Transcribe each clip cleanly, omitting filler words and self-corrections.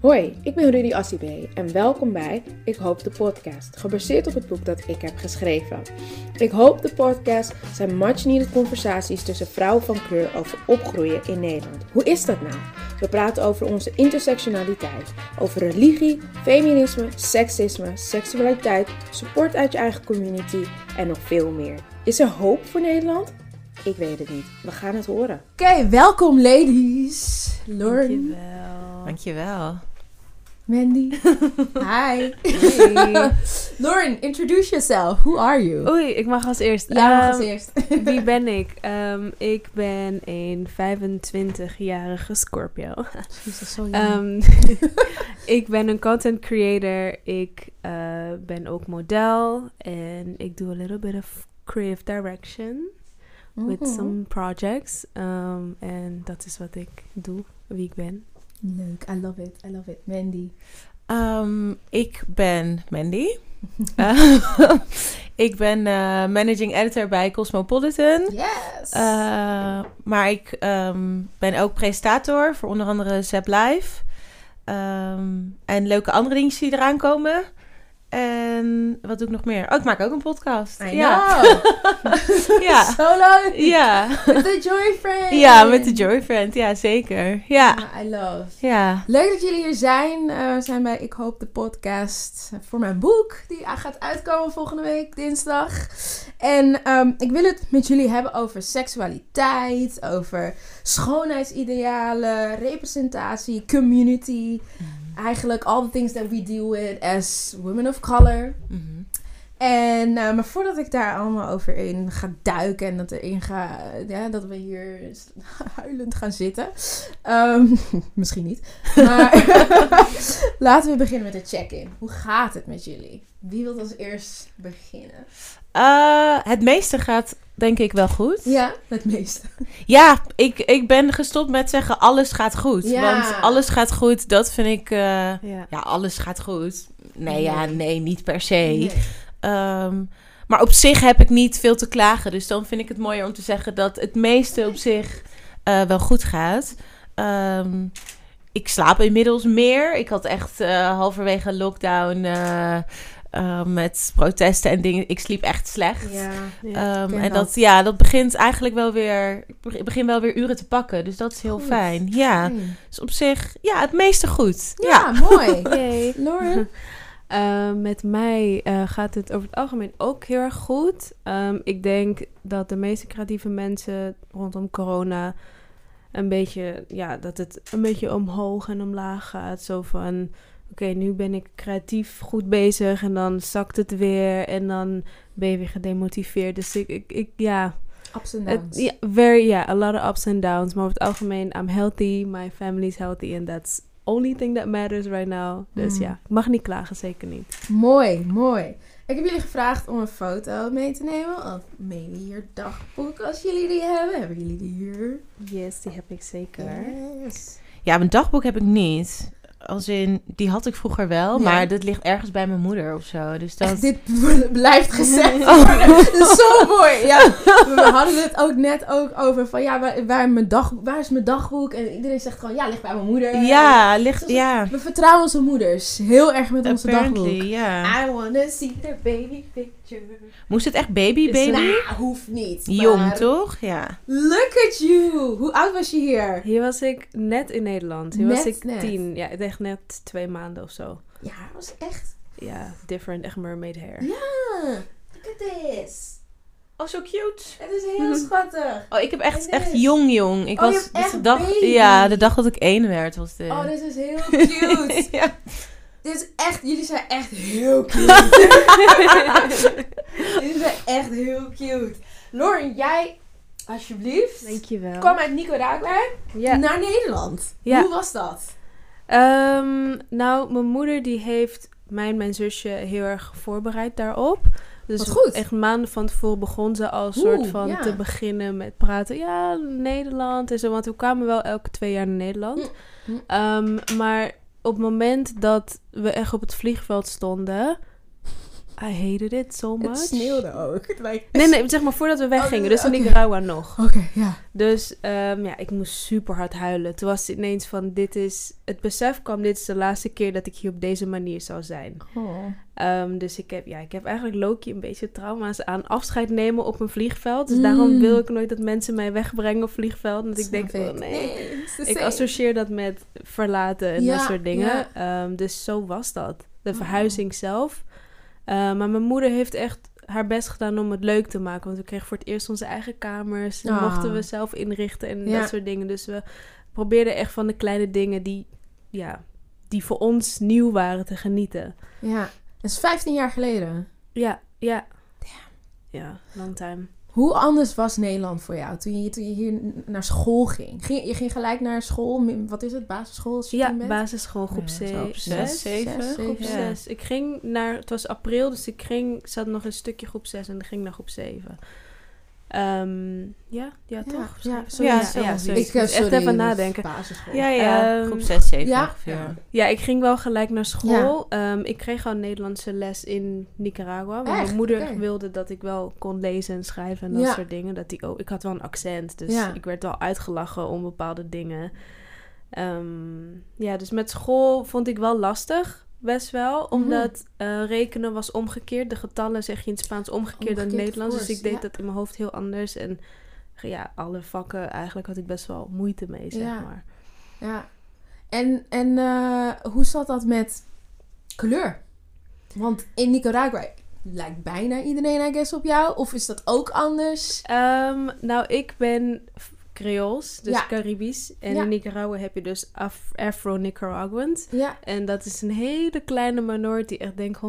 Hoi, ik ben Rudy Assibé en welkom bij Ik Hoop de Podcast, gebaseerd op het boek dat ik heb geschreven. Ik Hoop de Podcast zijn much-needed conversaties tussen vrouwen van kleur over opgroeien in Nederland. Hoe is dat nou? We praten over onze intersectionaliteit, over religie, feminisme, seksisme, seksualiteit, support uit je eigen community en nog veel meer. Is er hoop voor Nederland? Ik weet het niet. We gaan het horen. Oké, welkom ladies. Lauren. Dankjewel. Dankjewel. Mandy. Hi. Hey. Lauren, introduce yourself. Who are you? Oei, ik mag als eerst. Ja, mag als eerst. Wie ben ik? Ik ben een 25-jarige Scorpio. Jezus, sorry. Ik ben een content creator. Ik ben ook model. En ik doe a little bit of creative direction. With some projects. En dat is wat ik doe. Wie ik ben. Leuk, I love it, I love it. Mandy. Ik ben Mandy. Ik ben managing editor bij Cosmopolitan. Yes! Maar ik ben ook presentator voor onder andere Zap Live. En leuke andere dingen die eraan komen. En wat doe ik nog meer? Oh, ik maak ook een podcast. Ja. Zo leuk. Ja. Met the Joyfriend. Ja, met the Joyfriend. Ja, zeker. Ja. Yeah. I love. Ja. Leuk dat jullie hier zijn. We zijn bij Ik Hoop de Podcast voor mijn boek. Die gaat uitkomen volgende week, dinsdag. En ik wil het met jullie hebben over seksualiteit, over schoonheidsidealen, representatie, community. Eigenlijk all the things that we deal with as women of color. Mm-hmm. En, maar voordat ik daar allemaal over in ga duiken en dat we hier huilend gaan zitten. Misschien niet. Maar laten we beginnen met de check-in. Hoe gaat het met jullie? Wie wil als eerst beginnen? Het meeste gaat denk ik wel goed. Ja, het meeste. Ja, ik ben gestopt met zeggen alles gaat goed. Ja. Want alles gaat goed, dat vind ik... alles gaat goed. Nee, niet per se. Nee. Maar op zich heb ik niet veel te klagen. Dus dan vind ik het mooier om te zeggen dat het meeste op zich wel goed gaat. Ik slaap inmiddels meer. Ik had echt halverwege lockdown... met protesten en dingen. Ik sliep echt slecht. Ja, en dat begint eigenlijk wel weer... Ik begin wel weer uren te pakken. Dus dat is heel fijn. Ja. Fijn. Dus op zich, het meeste goed. Ja. Mooi. Hey. Lauren? Met mij gaat het over het algemeen ook heel erg goed. Ik denk dat de meeste creatieve mensen rondom corona... een beetje... ja, dat het een beetje omhoog en omlaag gaat. Zo van... Oké, nu ben ik creatief goed bezig en dan zakt het weer en dan ben je weer gedemotiveerd. Dus ik ups and downs. A lot of ups and downs. Maar over het algemeen, I'm healthy, my family's healthy and that's only thing that matters right now. Dus ik mag niet klagen, zeker niet. Mooi, mooi. Ik heb jullie gevraagd om een foto mee te nemen. Of meen hier dagboek als jullie die hebben. Hebben jullie die hier? Yes, die heb ik zeker. Yes. Ja, mijn dagboek heb ik niet. Als in, die had ik vroeger wel, maar dat ligt ergens bij mijn moeder of zo. Dus dat... Echt, dit blijft gezegd. Dat is zo mooi. Ja, we hadden het ook net over van, waar is mijn dagboek? En iedereen zegt gewoon, ligt bij mijn moeder. Ja, ligt, dus we vertrouwen onze moeders heel erg met onze dagboek. Yeah. I wanna see their baby picture. Moest het echt baby? Nou, hoeft niet. Jong, toch? Ja. Look at you. Hoe oud was je hier? Hier was ik net in Nederland. Hier was ik 10. Ja, echt net 2 maanden of zo. Ja, dat was echt... Ja, different, echt mermaid hair. Ja, look at this. Oh, zo cute. Het is heel schattig. Oh, ik heb echt jong. Ik was de dag, baby. Ja, de dag dat ik 1 werd was dit. Oh, dit is heel cute. Ja. Dit is echt... Jullie zijn echt heel cute. Jullie zijn echt heel cute. Lauren, jij... Alsjeblieft. Dankjewel. Kwam uit Nicaragua naar Nederland. Ja. Hoe was dat? Nou, mijn moeder die heeft mij en mijn zusje heel erg voorbereid daarop. Dus goed. Echt maanden van tevoren begon ze al soort van te beginnen met praten. Ja, Nederland en zo. Want we kwamen wel elke 2 jaar naar Nederland. Maar op het moment dat we echt op het vliegveld stonden... I hated it so much. Het sneeuwde ook. Nee, zeg maar voordat we weggingen. Dus in Nicaragua nog. Oké, ja. Dus ik moest super hard huilen. Toen was het ineens van, het besef kwam, dit is de laatste keer dat ik hier op deze manier zou zijn. Oh. Dus ik heb eigenlijk low-key een beetje trauma's aan afscheid nemen op een vliegveld. Dus daarom wil ik nooit dat mensen mij wegbrengen op vliegveld. Want ik denk, ik associeer dat met verlaten en dat soort dingen. Yeah. Dus zo was dat. De verhuizing zelf. Maar mijn moeder heeft echt haar best gedaan om het leuk te maken. Want we kregen voor het eerst onze eigen kamers. En mochten we zelf inrichten en dat soort dingen. Dus we probeerden echt van de kleine dingen die voor ons nieuw waren te genieten. Ja, dat is 15 jaar geleden. Ja. Damn. Ja, long time. Hoe anders was Nederland voor jou toen je hier naar school ging? Je ging gelijk naar school, wat is het, basisschool? Basisschool, groep 6. Ik ging naar, het was april, dus zat nog een stukje groep 6 en dan ging naar groep 7. Toch? Ja. Ik moest echt even nadenken. Basisschool. Ja, groep 6, 7 ongeveer. Ja, ik ging wel gelijk naar school. Ja. Ik kreeg al Nederlandse les in Nicaragua. Want mijn moeder wilde dat ik wel kon lezen en schrijven en dat soort dingen. Ik had wel een accent, dus ik werd wel uitgelachen om bepaalde dingen. Dus met school vond ik wel lastig. Best wel, omdat rekenen was omgekeerd. De getallen zeg je in het Spaans omgekeerd dan in het Nederlands. Dus ik deed dat in mijn hoofd heel anders. En alle vakken eigenlijk had ik best wel moeite mee, zeg maar. Ja. En hoe zat dat met kleur? Want in Nicaragua lijkt bijna iedereen, I guess, op jou. Of is dat ook anders? Ik ben Creools, dus Caribisch. En in Nicaragua heb je dus Afro-Nicaraguans. Ja. En dat is een hele kleine minority, echt denk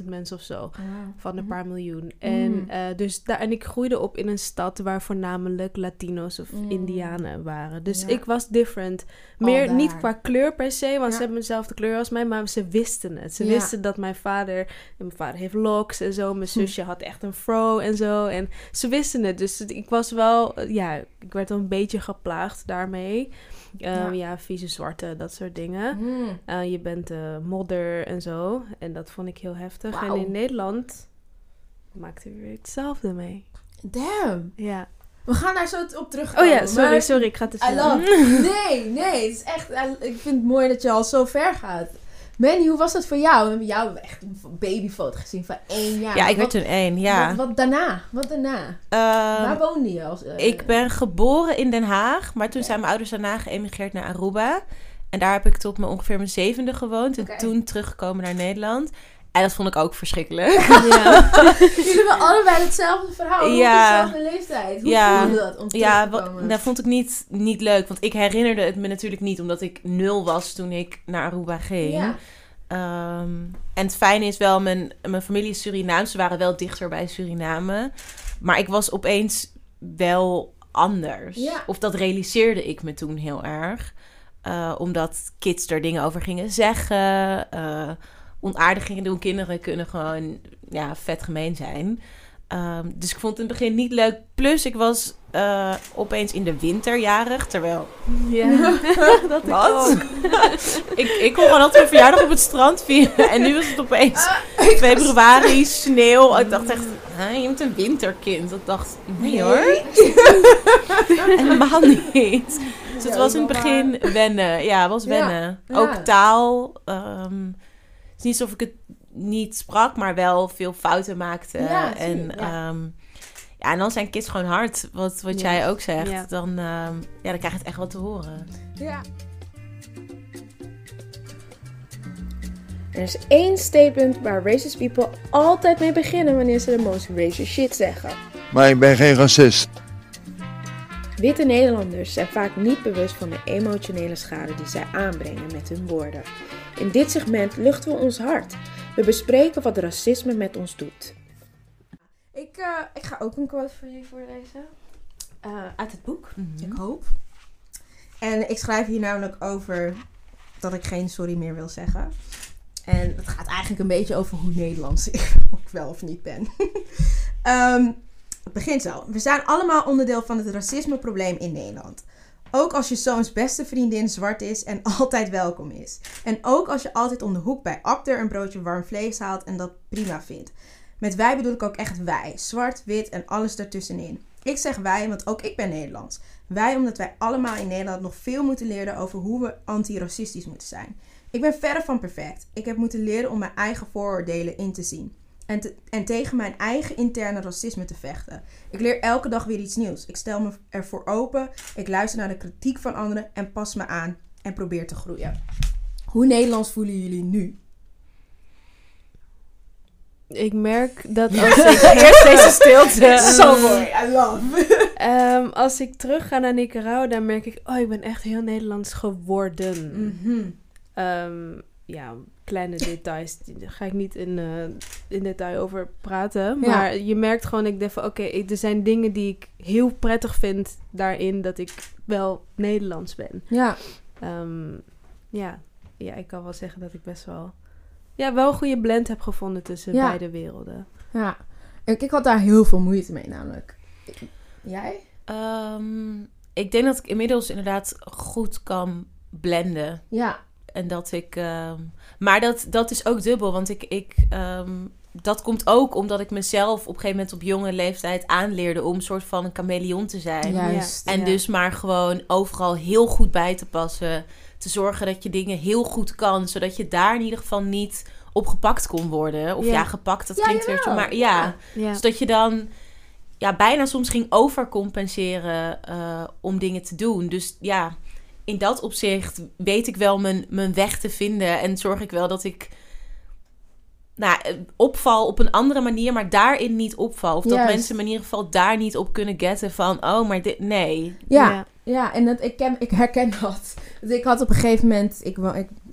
100.000 mensen of zo. Wow. Van een paar miljoen. En ik groeide op in een stad waar voornamelijk Latino's of Indianen waren. Dus ik was different. Meer niet qua kleur per se, want ze hebben dezelfde kleur als mij, maar ze wisten het. Ze wisten dat mijn vader heeft locks en zo. Mijn zusje had echt een fro en zo. En ze wisten het. Dus ik was wel, ik werd dan een beetje geplaagd daarmee. Vieze zwarte, dat soort dingen. Je bent modder en zo. En dat vond ik heel heftig. Wow. En in Nederland maakte weer hetzelfde mee. Damn. Ja. We gaan daar zo op terugkomen. Oh ja, sorry. Ik ga te snel. Nee. Het is echt, ik vind het mooi dat je al zo ver gaat. Mandy, hoe was dat voor jou? We hebben jou echt een babyfoto gezien van 1 jaar. Ja, ik werd toen 1, ja. Wat daarna? Waar woonde je? Ik ben geboren in Den Haag, maar toen zijn mijn ouders daarna geëmigreerd naar Aruba. En daar heb ik tot ongeveer mijn 7e gewoond. En toen teruggekomen naar Nederland. En dat vond ik ook verschrikkelijk. Ja. Jullie hebben allebei hetzelfde verhaal. Dezelfde leeftijd. Hoe voelde dat om terug te komen? Dat vond ik niet leuk. Want ik herinnerde het me natuurlijk niet. Omdat ik 0 was toen ik naar Aruba ging. Ja. En het fijne is wel, mijn familie is Surinaams. Ze waren wel dichter bij Suriname. Maar ik was opeens wel anders. Ja. Of dat realiseerde ik me toen heel erg. Omdat kids er dingen over gingen zeggen. Onaardigingen doen. Kinderen kunnen gewoon vet gemeen zijn. Dus ik vond het in het begin niet leuk. Plus, ik was opeens in de winter jarig. Terwijl... Ja, dat was. Ik kon gewoon altijd mijn verjaardag op het strand vieren. En nu was het opeens februari, sneeuw. Ik dacht echt, je bent een winterkind. Dat dacht nee hoor. Helemaal niet. Dus het was in het begin wennen. Ja, het was wennen. Ja. Ook taal... Het is niet alsof ik het niet sprak, maar wel veel fouten maakte. Ja, en dan zijn kids gewoon hard, wat jij ook zegt. Ja. Dan krijg je het echt wat te horen. Ja. Er is één statement waar racist people altijd mee beginnen wanneer ze de most racist shit zeggen. Maar ik ben geen racist. Witte Nederlanders zijn vaak niet bewust van de emotionele schade die zij aanbrengen met hun woorden. In dit segment luchten we ons hart. We bespreken wat racisme met ons doet. Ik ga ook een quote voor jullie voorlezen. Uit het boek, Ik hoop. En ik schrijf hier namelijk over dat ik geen sorry meer wil zeggen. En het gaat eigenlijk een beetje over hoe Nederlands ik wel of niet ben. Het begint zo. We zijn allemaal onderdeel van het racismeprobleem in Nederland. Ook als je zoons beste vriendin zwart is en altijd welkom is. En ook als je altijd om de hoek bij Abder een broodje warm vlees haalt en dat prima vindt. Met wij bedoel ik ook echt wij. Zwart, wit en alles daartussenin. Ik zeg wij, want ook ik ben Nederlands. Wij, omdat wij allemaal in Nederland nog veel moeten leren over hoe we antiracistisch moeten zijn. Ik ben verre van perfect. Ik heb moeten leren om mijn eigen vooroordelen in te zien. En tegen mijn eigen interne racisme te vechten. Ik leer elke dag weer iets nieuws. Ik stel me ervoor open. Ik luister naar de kritiek van anderen en pas me aan. En probeer te groeien. Hoe Nederlands voelen jullie nu? Ik merk dat als ik... Eerst deze stilte. Zo mooi, I love. Als ik terug ga naar Nicaragua, dan merk ik... Oh, ik ben echt heel Nederlands geworden. Mm-hmm. Ja, kleine details. Daar ga ik niet in detail over praten. Maar ja. Je merkt gewoon... Ik denk van, oké, er zijn dingen die ik heel prettig vind daarin... dat ik wel Nederlands ben. Ja. Ja, ik kan wel zeggen dat ik best wel... Ja, wel een goede blend heb gevonden tussen beide werelden. Ja, ik had daar heel veel moeite mee namelijk. Jij? Ik denk dat ik inmiddels inderdaad goed kan blenden. Ja. En dat ik... maar dat is ook dubbel, want ik dat komt ook omdat ik mezelf op een gegeven moment op jonge leeftijd aanleerde... om een soort van een chameleon te zijn. Juist, en dus maar gewoon overal heel goed bij te passen... te zorgen dat je dingen heel goed kan... zodat je daar in ieder geval niet op gepakt kon worden. Of gepakt, dat klinkt weer zo. Maar ja. Zodat je dan bijna soms ging overcompenseren om dingen te doen. Dus ja, in dat opzicht weet ik wel mijn weg te vinden... en zorg ik wel dat ik opval op een andere manier... maar daarin niet opval. Of dat mensen me in ieder geval daar niet op kunnen getten van... oh, maar dit... nee. Ja, en dat, ik herken dat. Dus ik had op een gegeven moment... Ik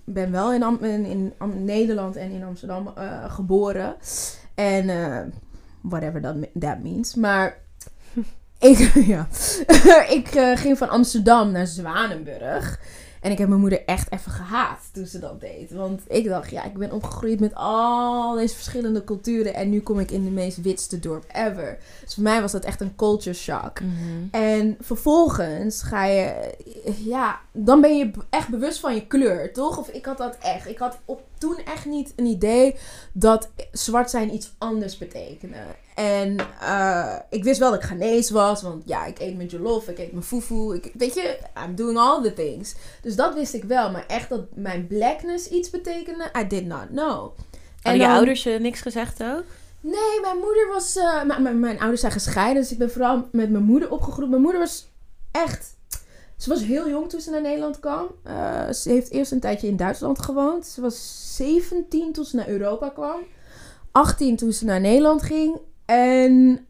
ben wel in Nederland en in Amsterdam geboren. En whatever that means. Maar ik ging van Amsterdam naar Zwanenburg. En ik heb mijn moeder echt even gehaat toen ze dat deed. Want ik dacht, ik ben opgegroeid met al deze verschillende culturen. En nu kom ik in de meest witste dorp ever. Dus voor mij was dat echt een culture shock. Mm-hmm. En vervolgens ga je... Ja, dan ben je echt bewust van je kleur, toch? Of ik had dat echt. Ik had toen echt niet een idee dat zwart zijn iets anders betekende. En ik wist wel dat ik Ghaanese was. Want ik eet mijn jollof, ik eet mijn fufu. Weet je, I'm doing all the things. Dus dat wist ik wel. Maar echt dat mijn blackness iets betekende, I did not know. En je ouders je niks gezegd ook? Nee, mijn moeder was... mijn ouders zijn gescheiden. Dus ik ben vooral met mijn moeder opgegroeid. Mijn moeder was echt... Ze was heel jong toen ze naar Nederland kwam. Ze heeft eerst een tijdje in Duitsland gewoond. Ze was 17 toen ze naar Europa kwam. 18 toen ze naar Nederland ging. En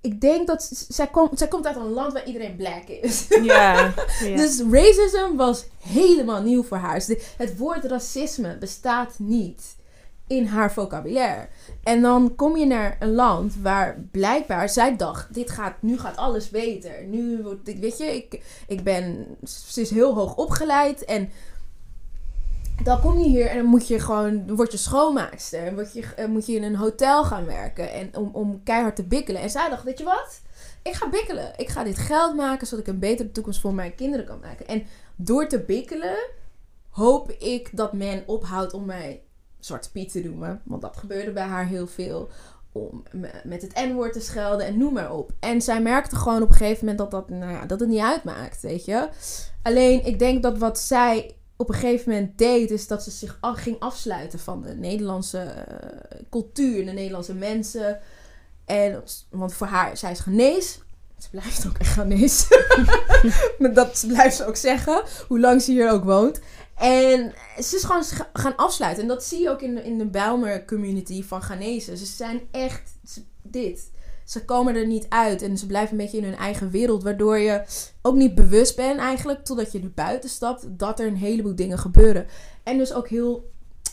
ik denk dat zij komt uit een land waar iedereen black is. Yeah. Dus racism was helemaal nieuw voor haar. Dus het woord racisme bestaat niet in haar vocabulaire. En dan kom je naar een land waar blijkbaar zij dacht... Nu gaat alles beter. Nu wordt, ze is heel hoog opgeleid en... Dan kom je hier en dan word je schoonmaakster. En moet je in een hotel gaan werken. En om keihard te bikkelen. En zij dacht, weet je wat? Ik ga bikkelen. Ik ga dit geld maken, zodat ik een betere toekomst voor mijn kinderen kan maken. En door te bikkelen hoop ik dat men ophoudt om mij Zwarte Piet te noemen. Want dat gebeurde bij haar heel veel. Om met het N-woord te schelden en noem maar op. En zij merkte gewoon op een gegeven moment dat het niet uitmaakt, weet je. Alleen, ik denk dat wat zij... op een gegeven moment deed, is dat ze zich ging afsluiten van de Nederlandse cultuur, de Nederlandse mensen. Want voor haar, zij is Ghaanese. Ze blijft ook echt Ghaanese. Dat blijft ze ook zeggen, hoe lang ze hier ook woont. En ze is gewoon gaan afsluiten. En dat zie je ook in de Bijlmer community van Ghaanese. Ze zijn echt dit. Ze komen er niet uit en ze blijven een beetje in hun eigen wereld. Waardoor je ook niet bewust bent eigenlijk, totdat je er buiten stapt, dat er een heleboel dingen gebeuren. En dus ook heel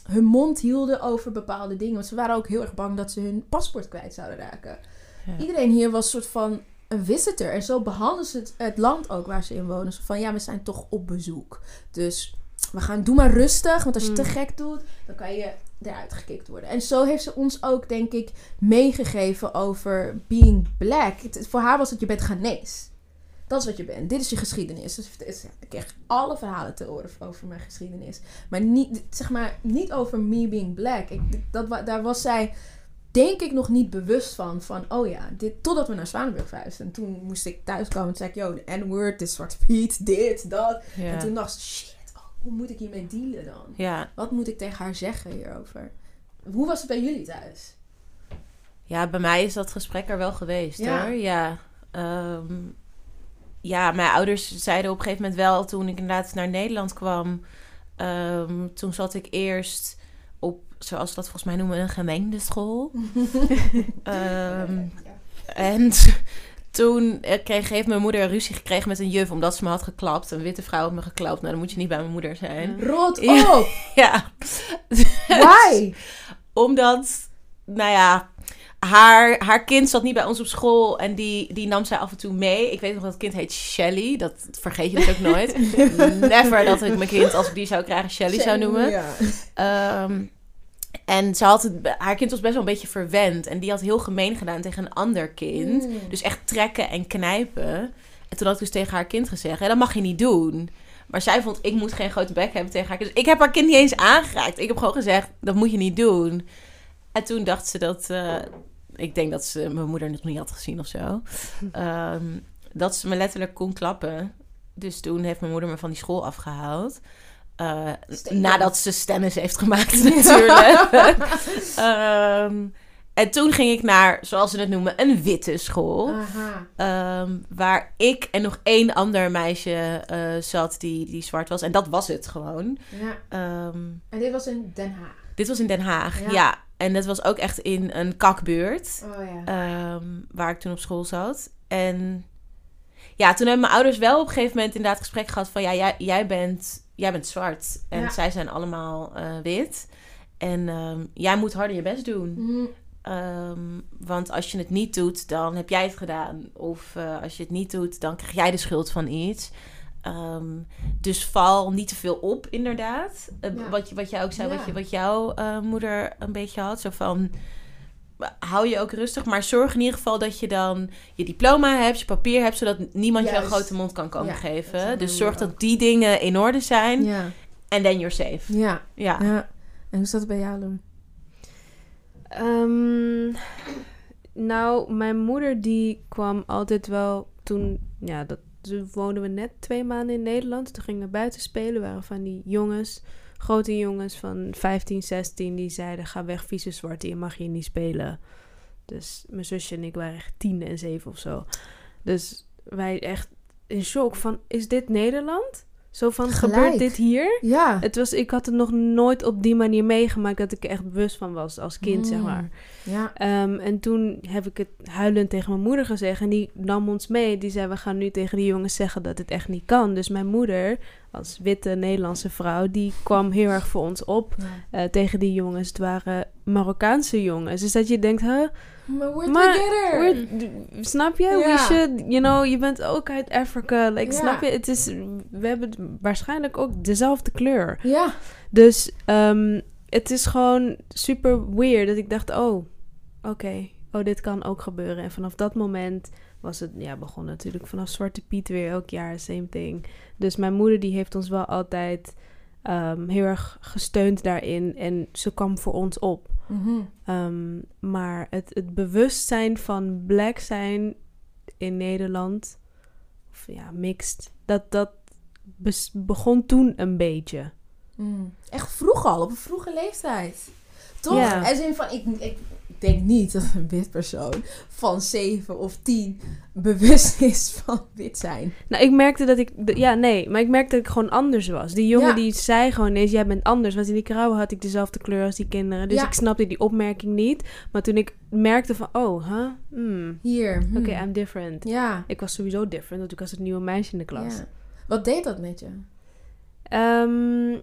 hun mond hielden over bepaalde dingen. Want ze waren ook heel erg bang dat ze hun paspoort kwijt zouden raken. Ja. Iedereen hier was soort van een visitor. En zo behandelden ze het land ook waar ze in wonen. Zo van, we zijn toch op bezoek. Dus we gaan, doe maar rustig. Want als je te gek doet, dan kan je eruit gekikt worden. En zo heeft ze ons ook, denk ik, meegegeven over being black. Voor haar was het, je bent Ghaanese. Dat is wat je bent. Dit is je geschiedenis. Dus ik kreeg alle verhalen te horen over mijn geschiedenis. Maar niet over me being black. Daar was zij denk ik nog niet bewust van oh ja, dit, totdat we naar Zwanenburg verhuisden. En toen moest ik thuiskomen en zei ik, yo, de N-word, dit Zwarte Piet, dit, dat. Ja. En toen dacht ik, shit, oh, hoe moet ik hiermee dealen dan? Ja. Wat moet ik tegen haar zeggen hierover? Hoe was het bij jullie thuis? Ja, bij mij is dat gesprek er wel geweest, ja, hoor. Ja. Ja, mijn ouders zeiden op een gegeven moment wel, toen ik inderdaad naar Nederland kwam, toen zat ik eerst op, zoals we dat volgens mij noemen, een gemengde school. En toen heeft mijn moeder ruzie gekregen met een juf, omdat ze me had geklapt. Een witte vrouw had me geklapt. Nou, dan moet je niet bij mijn moeder zijn. Rot op! Ja. Why? Omdat, nou ja, haar kind zat niet bij ons op school en die nam zij af en toe mee. Ik weet nog dat het kind heet Shelly. Dat vergeet je dus ook nooit. Never dat ik mijn kind, als ik die zou krijgen, Shelly zou noemen. Ja. En ze had haar kind was best wel een beetje verwend. En die had heel gemeen gedaan tegen een ander kind. Mm. Dus echt trekken en knijpen. En toen had ik dus tegen haar kind gezegd, dat mag je niet doen. Maar zij vond, ik moet geen grote bek hebben tegen haar kind. Dus ik heb haar kind niet eens aangeraakt. Ik heb gewoon gezegd, dat moet je niet doen. En toen dacht ze dat... ik denk dat ze mijn moeder nog niet had gezien of zo. Dat ze me letterlijk kon klappen. Dus toen heeft mijn moeder me van die school afgehaald. Nadat ze stennis heeft gemaakt natuurlijk. En toen ging ik naar, zoals ze het noemen, een witte school. Waar ik en nog één ander meisje zat die zwart was. En dat was het gewoon. Ja. En dit was in Den Haag? Dit was in Den Haag, ja. En dat was ook echt in een kakbuurt. Oh, ja. Waar ik toen op school zat. En ja, toen hebben mijn ouders wel op een gegeven moment inderdaad het gesprek gehad van... ja, jij bent zwart en zij zijn allemaal wit. En jij moet harder je best doen. Mm. Want als je het niet doet, dan heb jij het gedaan. Of als je het niet doet, dan krijg jij de schuld van iets. Dus val niet te veel op, inderdaad. Wat jij ook zei, wat jouw moeder een beetje had. Zo van, hou je ook rustig. Maar zorg in ieder geval dat je dan je diploma hebt, je papier hebt, zodat niemand jou een grote mond kan komen geven. Dus zorg dat die dingen in orde zijn. Ja. And then you're safe. Ja. Ja. Ja. En hoe zat het bij jou, Lauren? Nou, mijn moeder die kwam altijd wel toen... ja, dat toen woonden we net 2 maanden in Nederland. Toen gingen we buiten spelen. Waren van die jongens, grote jongens van 15, 16. Die zeiden, ga weg, vieze zwarte. Je mag hier niet spelen. Dus mijn zusje en ik waren echt 10 en 7 of zo. Dus wij echt in shock van, is dit Nederland? Zo van, gebeurt dit hier? Ja. Ik had het nog nooit op die manier meegemaakt dat ik er echt bewust van was als kind, zeg maar. Ja. En toen heb ik het huilend tegen mijn moeder gezegd. En die nam ons mee. Die zei, we gaan nu tegen die jongens zeggen dat het echt niet kan. Dus mijn moeder, als witte Nederlandse vrouw, die kwam heel erg voor ons op tegen die jongens. Het waren Marokkaanse jongens. Dus dat je denkt, huh? Maar snap je? Yeah. Je bent ook uit Afrika. Snap je? Het is, we hebben waarschijnlijk ook dezelfde kleur. Ja. Yeah. Dus het is gewoon super weird dat ik dacht, oké, dit kan ook gebeuren. En vanaf dat moment was het, begon natuurlijk vanaf Zwarte Piet weer elk jaar, same thing. Dus mijn moeder die heeft ons wel altijd heel erg gesteund daarin en ze kwam voor ons op. Mm-hmm. Maar het bewustzijn van black zijn in Nederland, of mixed, dat begon toen een beetje. Mm. Echt vroeg al, op een vroege leeftijd. Toch? Yeah. Als in van, ik denk niet dat een wit persoon van 7 of 10 bewust is van wit zijn. Nou, ik merkte dat ik... maar ik merkte dat ik gewoon anders was. Die jongen die zei gewoon ineens, jij bent anders. Want in Nicaragua had ik dezelfde kleur als die kinderen. Dus ik snapte die opmerking niet. Maar toen ik merkte van, hier. Oké, I'm different. Ja. Ik was sowieso different, want ik was het nieuwe meisje in de klas. Ja. Wat deed dat met je?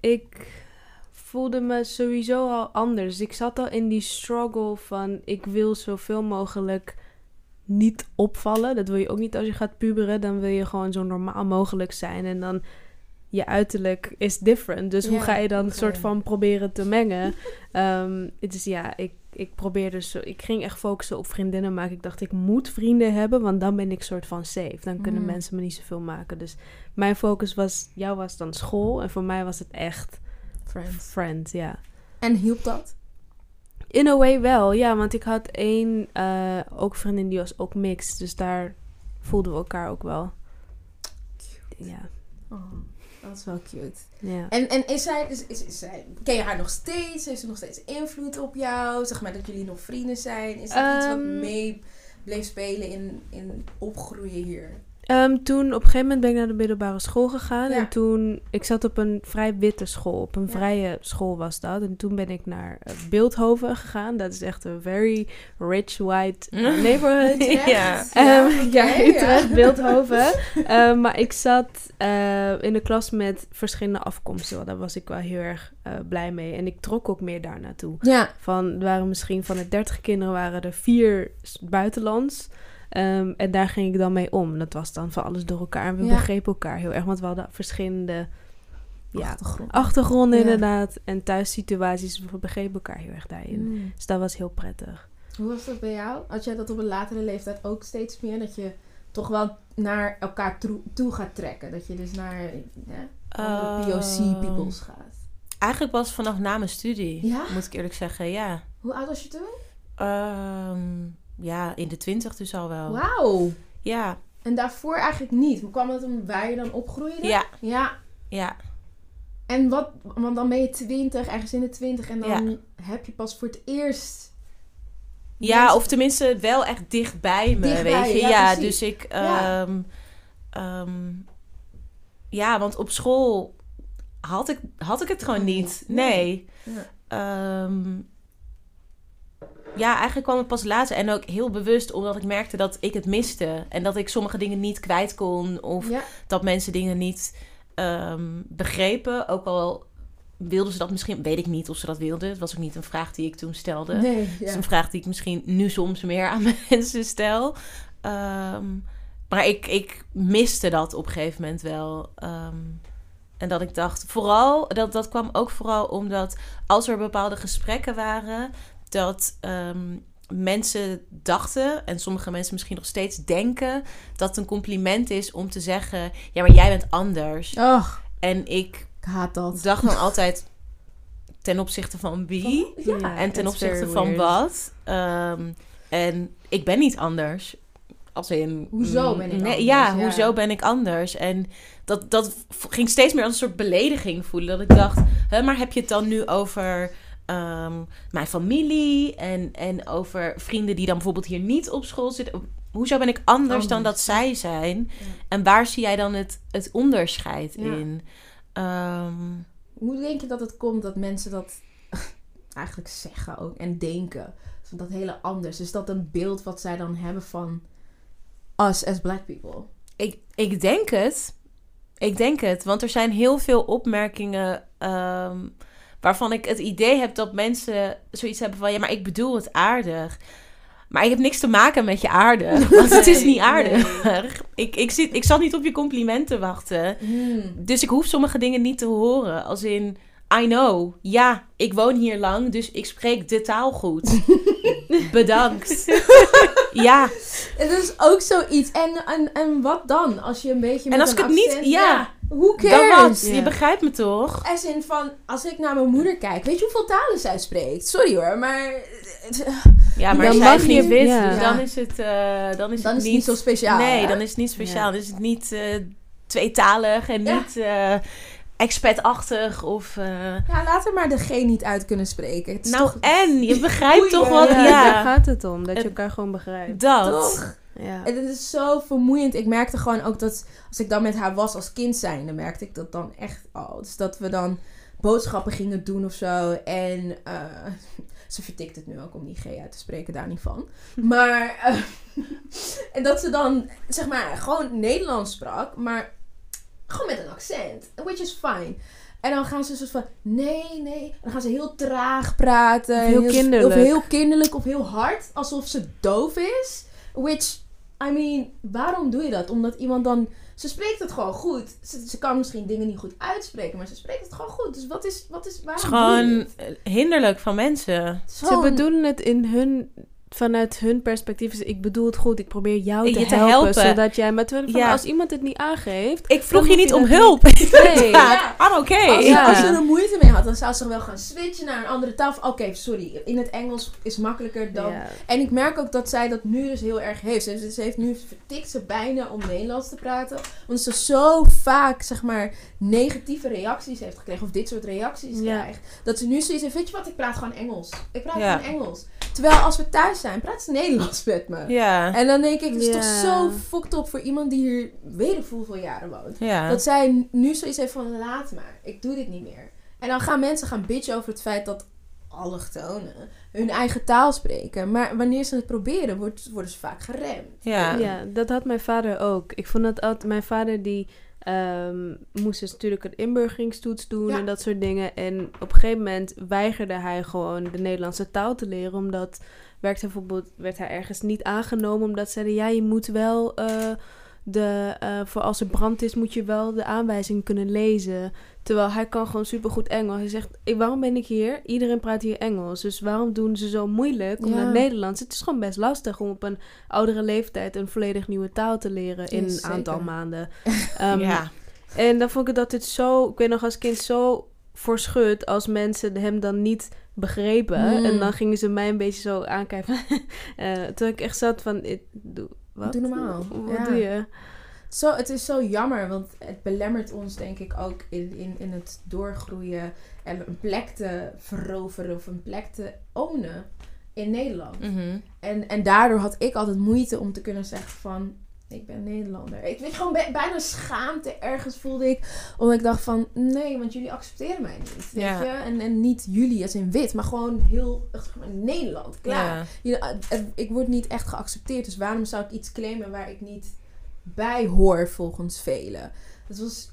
Ik voelde me sowieso al anders. Ik zat al in die struggle van, ik wil zoveel mogelijk niet opvallen. Dat wil je ook niet als je gaat puberen. Dan wil je gewoon zo normaal mogelijk zijn. En dan, je uiterlijk is different. Dus hoe ga je dan soort van proberen te mengen? Ik probeerde zo. Ik ging echt focussen op vriendinnen maken. Ik dacht, ik moet vrienden hebben, want dan ben ik soort van safe. Dan kunnen mensen me niet zoveel maken. Dus mijn focus was, jou was dan school. En voor mij was het echt... Friend, ja. En hielp dat? In a way wel, ja. Want ik had één ook vriendin die was ook mixed. Dus daar voelden we elkaar ook wel. Cute. Ja. Oh, dat is wel cute. Ja. En is zij, ken je haar nog steeds? Heeft ze nog steeds invloed op jou? Zeg maar dat jullie nog vrienden zijn? Is dat iets wat mee bleef spelen in opgroeien hier? Toen op een gegeven moment ben ik naar de middelbare school gegaan. Ja. En toen, ik zat op een vrij witte school. Op een vrije school was dat. En toen ben ik naar Beeldhoven gegaan. Dat is echt een very rich white neighborhood. Utrecht, Beeldhoven. Maar ik zat in de klas met verschillende afkomsten. Daar was ik wel heel erg blij mee. En ik trok ook meer daar naartoe. Ja. Van de 30 kinderen waren er 4 buitenlands. En daar ging ik dan mee om. Dat was dan van alles door elkaar. En we begrepen elkaar heel erg. Want we hadden verschillende achtergronden inderdaad. En thuissituaties. We begrepen elkaar heel erg daarin. Mm. Dus dat was heel prettig. Hoe was dat bij jou? Had jij dat op een latere leeftijd ook steeds meer? Dat je toch wel naar elkaar toe gaat trekken? Dat je dus naar POC-peoples gaat? Eigenlijk was het vanaf na mijn studie. Ja? Moet ik eerlijk zeggen, ja. Hoe oud was je toen? Ja, in de 20 dus al wel. Wauw. Ja. En daarvoor eigenlijk niet. Hoe kwam dat omdat wij dan opgroeiden? Ja. En wat, want dan ben je 20, ergens in de 20 en dan heb je pas voor het eerst... Ja, mensen... of tenminste wel echt dichtbij me, weet je. Ja, dus ik... ja, want op school had ik het gewoon niet. Nee. Ja. Ja, eigenlijk kwam het pas later. En ook heel bewust omdat ik merkte dat ik het miste. En dat ik sommige dingen niet kwijt kon. Of dat mensen dingen niet begrepen. Ook al wilden ze dat misschien... Weet ik niet of ze dat wilden. Het was ook niet een vraag die ik toen stelde. Nee, ja. Het is een vraag die ik misschien nu soms meer aan mensen stel. Maar ik miste dat op een gegeven moment wel. En dat ik dacht... Vooral, dat kwam ook vooral omdat... Als er bepaalde gesprekken waren... dat mensen dachten, en sommige mensen misschien nog steeds denken... dat het een compliment is om te zeggen... ja, maar jij bent anders. Och, en ik haat dat. Dacht dan altijd ten opzichte van wie... Van, ja, en ten opzichte van wat. En ik ben niet anders. Als in... Hoezo ben ik anders? Hoezo ben ik anders? En dat ging steeds meer als een soort belediging voelen. Dat ik dacht, maar heb je het dan nu over... mijn familie en over vrienden die dan bijvoorbeeld hier niet op school zitten. Hoezo ben ik anders dan dat zij zijn? Ja. En waar zie jij dan het onderscheid in? Hoe denk je dat het komt dat mensen dat eigenlijk zeggen ook en denken? Dat hele anders. Is dat een beeld wat zij dan hebben van us as black people? Ik denk het. Want er zijn heel veel opmerkingen... waarvan ik het idee heb dat mensen zoiets hebben van... ja, maar ik bedoel het aardig. Maar ik heb niks te maken met je aardig. Want het is niet aardig. Nee. Ik zat niet op je complimenten wachten. Dus ik hoef sommige dingen niet te horen. Als in, I know. Ja, ik woon hier lang, dus ik spreek de taal goed. Bedankt. Ja. En dat is ook zoiets. En wat dan? Als je een beetje met en als een ik accent... het niet... Ja. Hoe cares? Je begrijpt me toch? Als in van, als ik naar mijn moeder kijk... Weet je hoeveel talen zij spreekt? Sorry hoor, maar... Ja, maar dan zij is niet wit. Ja. Dus dan is het niet zo speciaal. Nee, dan is het niet speciaal. Dan is het niet tweetalig en niet expat-achtig of... Ja, laat er maar de G niet uit kunnen spreken. Het is nou, toch... en je begrijpt toch wat... Ja, daar gaat het om. Dat je elkaar gewoon begrijpt. Dat. Toch? Ja. En het is zo vermoeiend. Ik merkte gewoon ook dat als ik dan met haar was als kind zijnde, merkte ik dat dan echt al. Dus dat we dan boodschappen gingen doen of zo. En ze vertikt het nu ook om die G uit te spreken, daar niet van. Maar en dat ze dan zeg maar gewoon Nederlands sprak, maar gewoon met een accent. Which is fine. En dan gaan ze soort van, nee. En dan gaan ze heel traag praten. Of heel kinderlijk. Of heel kinderlijk of heel hard. Alsof ze doof is. Which, I mean, waarom doe je dat? Omdat iemand dan... Ze spreekt het gewoon goed. Ze kan misschien dingen niet goed uitspreken, maar ze spreekt het gewoon goed. Dus wat is waarom het is gewoon hinderlijk van mensen. Ze bedoelen het vanuit hun perspectief. Dus ik bedoel het goed. Ik probeer jou te helpen. Zodat jij... Maar als iemand het niet aangeeft... Ik vroeg je niet om hulp. Nee. Ja. oké. Als je er moeite mee had, dan zou ze wel gaan switchen naar een andere tafel. Oké, sorry. In het Engels is makkelijker dan... Yeah. En ik merk ook dat zij dat nu dus heel erg heeft. Dus ze heeft nu, vertikt ze bijna om Nederlands te praten. Want ze zo vaak, zeg maar, negatieve reacties heeft gekregen. Of dit soort reacties krijgt. Dat ze nu zoiets heeft, weet je wat, ik praat gewoon Engels. Ik praat gewoon Engels. Terwijl als we thuis zijn, praat ze Nederlands met me. Yeah. En dan denk ik, het is toch zo fucked up voor iemand die hier weet ik hoeveel jaren woont. Yeah. Dat zij nu zoiets heeft van, laat maar. Ik doe dit niet meer. En dan gaan mensen gaan bitchen over het feit dat allochtonen hun eigen taal spreken. Maar wanneer ze het proberen, worden ze vaak geremd. Yeah. Ja, dat had mijn vader ook. Ik vond dat altijd, mijn vader die... moest dus natuurlijk een inburgeringstoets doen en dat soort dingen. En op een gegeven moment weigerde hij gewoon de Nederlandse taal te leren. Omdat werd hij ergens niet aangenomen. Omdat ze zeiden, ja, je moet wel voor als er brand is, moet je wel de aanwijzing kunnen lezen. Terwijl hij kan gewoon supergoed Engels. Hij zegt, waarom ben ik hier? Iedereen praat hier Engels. Dus waarom doen ze zo moeilijk om naar Nederlands? Het is gewoon best lastig om op een oudere leeftijd een volledig nieuwe taal te leren in een aantal maanden. En dan vond ik dat dit zo, ik weet nog als kind zo verschut als mensen hem dan niet begrepen. En dan gingen ze mij een beetje zo aankijken. Toen ik echt zat van, wat? Doe normaal. Wat doe je? Het is zo jammer, want het belemmert ons denk ik ook in het doorgroeien en een plek te veroveren of een plek te ownen in Nederland. Mm-hmm. En daardoor had ik altijd moeite om te kunnen zeggen van, ik ben Nederlander. Ik weet gewoon bijna schaamte ergens voelde ik, omdat ik dacht van, nee, want jullie accepteren mij niet. Yeah. Weet je? En niet jullie als in wit, maar gewoon heel Nederland, klaar. Yeah. Ik word niet echt geaccepteerd, dus waarom zou ik iets claimen waar ik niet bij hoor volgens velen. Dat was,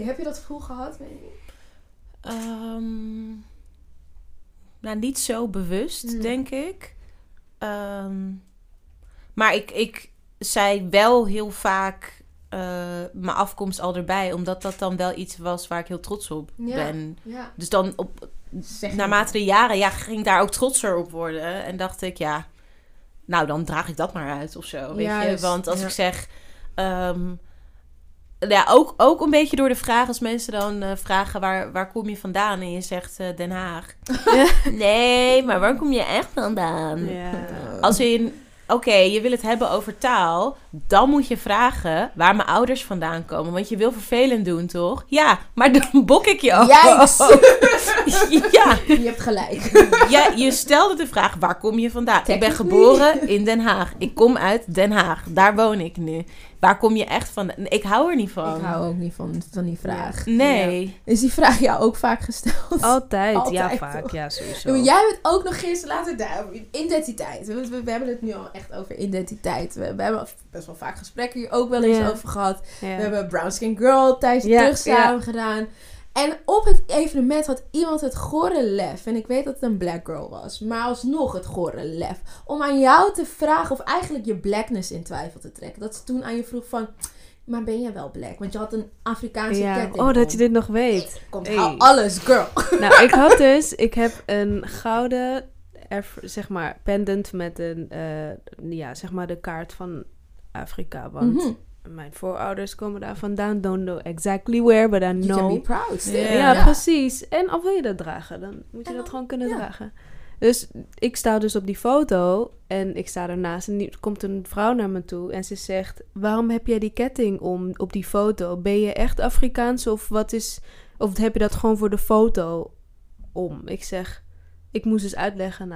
heb je dat gevoel gehad? Nou, niet zo bewust, denk ik. Maar ik zei wel heel vaak mijn afkomst al erbij, omdat dat dan wel iets was waar ik heel trots op ben. Ja. Dus dan naarmate de jaren ging ik daar ook trotser op worden. En dacht ik, nou dan draag ik dat maar uit of zo. Weet je? Want als ik zeg... ook een beetje door de vraag, als mensen dan vragen waar kom je vandaan en je zegt Den Haag. Nee, maar waar kom je echt vandaan? Yeah. Als in, oké, je wil het hebben over taal, dan moet je vragen waar mijn ouders vandaan komen, want je wil vervelend doen, toch? Ja, maar dan bok ik je ook. Ja. Je hebt gelijk. Ja, je stelde de vraag, waar kom je vandaan? Ik ben geboren in Den Haag. Ik kom uit Den Haag. Daar woon ik nu. Waar kom je echt van? Ik hou er niet van. Ik hou ook niet van die vraag. Nee. Ja. Is die vraag jou ook vaak gesteld? Altijd ja, vaak. Toch? Ja, sowieso. Maar jij bent ook nog gisteren identiteit. We hebben het nu al echt over identiteit. We hebben best wel vaak gesprekken hier ook wel eens over gehad. Yeah. We hebben Brown Skin Girl tijdens terug samen gedaan. En op het evenement had iemand het gore lef. En ik weet dat het een black girl was. Maar alsnog het gore lef. Om aan jou te vragen of eigenlijk je blackness in twijfel te trekken. Dat ze toen aan je vroeg van... Maar ben jij wel black? Want je had een Afrikaanse ketting. Oh, dat je dit nog weet. Komt alles, girl. Nou, ik heb een gouden pendant met een... de kaart van Afrika. Want... Mm-hmm. Mijn voorouders komen daar vandaan. Don't know exactly where, but I know. You can be proud. Ja, precies. En al wil je dat dragen, dan moet je dat gewoon kunnen dragen. Dus ik sta dus op die foto en ik sta ernaast. En er komt een vrouw naar me toe en ze zegt... Waarom heb jij die ketting om op die foto? Ben je echt Afrikaans of wat is... Of heb je dat gewoon voor de foto om? Ik zeg... Ik moest dus uitleggen,